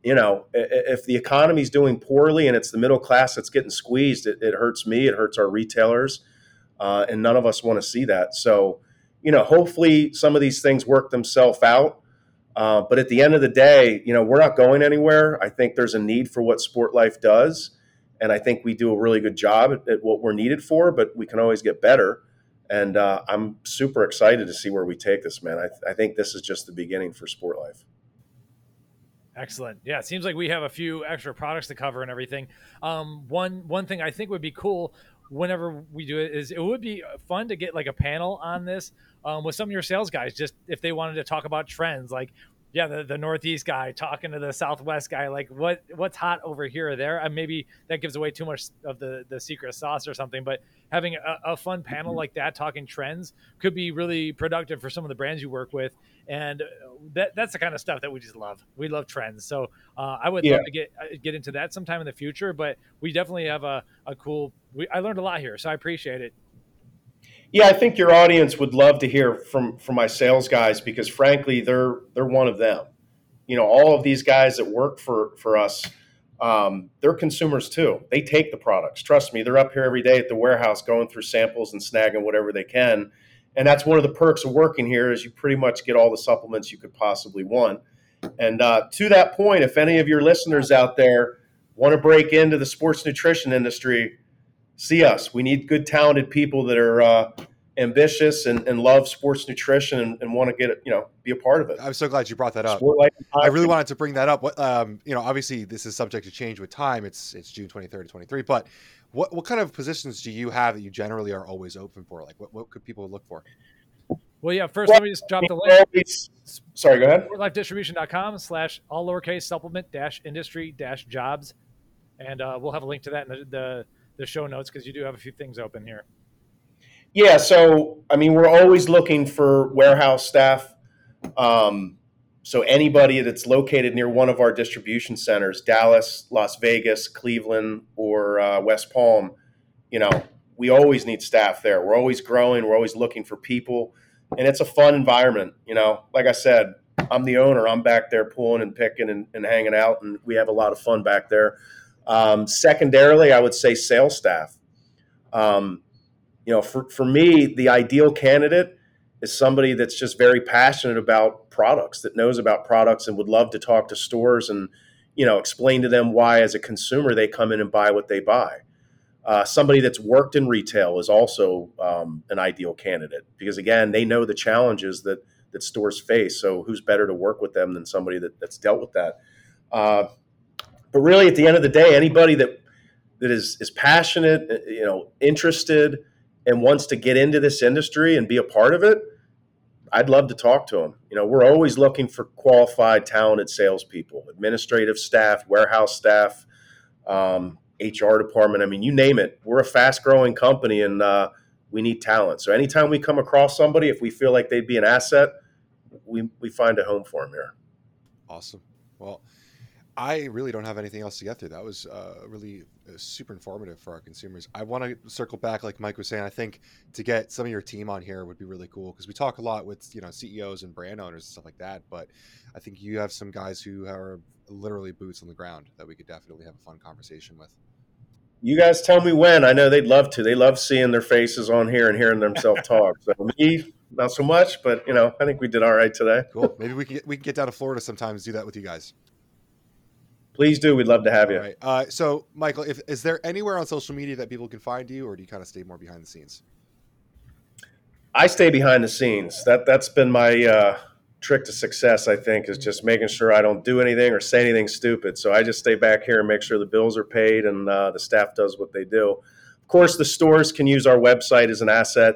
you know, if the economy's doing poorly and it's the middle class that's getting squeezed, it hurts me, it hurts our retailers, and none of us want to see that. So, you know, hopefully some of these things work themselves out. But at the end of the day, you know, we're not going anywhere. I think there's a need for what Sport Life does. And I think we do a really good job at what we're needed for, but we can always get better. And I'm super excited to see where we take this, man. I think this is just the beginning for Sport Life. Excellent. Yeah, it seems like we have a few extra products to cover and everything. One thing I think would be cool whenever we do it is it would be fun to get like a panel on this with some of your sales guys, just if they wanted to talk about trends, like, yeah, the Northeast guy talking to the Southwest guy, like what's hot over here or there. Maybe that gives away too much of the secret sauce or something, but having a fun panel like that talking trends could be really productive for some of the brands you work with. And that's the kind of stuff that we just love. We love trends. So I would love to get into that sometime in the future, but we definitely have a cool, I learned a lot here, so I appreciate it. Yeah, I think your audience would love to hear from my sales guys, because frankly, they're one of them. You know, all of these guys that work for us, they're consumers too. They take the products. Trust me, they're up here every day at the warehouse going through samples and snagging whatever they can. And that's one of the perks of working here, is you pretty much get all the supplements you could possibly want. And to that point, if any of your listeners out there want to break into the sports nutrition industry, see us. We need good, talented people that are ambitious and love sports nutrition and want to get it, you know, be a part of it. I'm so glad you brought that up. I really wanted to bring that up. What, you know, obviously this is subject to change with time. It's June 23rd, 23. But what kind of positions do you have that you generally are always open for? Like what could people look for? Well, yeah, first let me just drop the link. Sorry, go ahead. sportlifedistribution.com/all-lowercase supplement-industry-jobs. And we'll have a link to that in the show notes, because you do have a few things open here. Yeah. So, I mean, we're always looking for warehouse staff. So anybody that's located near one of our distribution centers, Dallas, Las Vegas, Cleveland, or West Palm, you know, we always need staff there. We're always growing. We're always looking for people, and it's a fun environment. You know, like I said, I'm the owner. I'm back there pulling and picking and hanging out, and we have a lot of fun back there. Secondarily, I would say sales staff. You know, for me, the ideal candidate is somebody that's just very passionate about products, that knows about products and would love to talk to stores and, you know, explain to them why as a consumer they come in and buy what they buy. Somebody that's worked in retail is also an ideal candidate, because again, they know the challenges that stores face. So who's better to work with them than somebody that's dealt with that? But really, at the end of the day, anybody that is passionate, you know, interested, and wants to get into this industry and be a part of it, I'd love to talk to them. You know, we're always looking for qualified, talented salespeople, administrative staff, warehouse staff, HR department. I mean, you name it. We're a fast-growing company, and we need talent. So anytime we come across somebody, if we feel like they'd be an asset, we find a home for them here. Awesome. Well, I really don't have anything else to get through. That was really super informative for our consumers. I want to circle back, like Mike was saying, I think to get some of your team on here would be really cool, because we talk a lot with, you know, CEOs and brand owners and stuff like that. But I think you have some guys who are literally boots on the ground that we could definitely have a fun conversation with. You guys tell me when. I know they'd love to. They love seeing their faces on here and hearing themselves talk. So me, not so much, but, you know, I think we did all right today. Cool. Maybe we can get down to Florida sometimes, do that with you guys. Please do. We'd love to have you. Right. So, Michael, is there anywhere on social media that people can find you, or do you kind of stay more behind the scenes? I stay behind the scenes. That's been my trick to success, I think, is just making sure I don't do anything or say anything stupid. So I just stay back here and make sure the bills are paid and the staff does what they do. Of course, the stores can use our website as an asset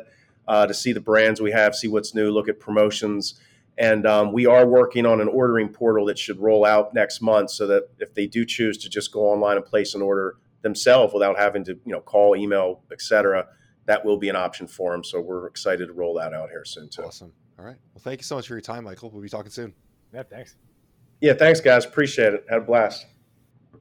to see the brands we have, see what's new, look at promotions. And we are working on an ordering portal that should roll out next month, so that if they do choose to just go online and place an order themselves without having to, you know, call, email, et cetera, that will be an option for them. So we're excited to roll that out here soon, too. Awesome. All right. Well, thank you so much for your time, Michael. We'll be talking soon. Yeah, thanks. Yeah, thanks, guys. Appreciate it. Had a blast.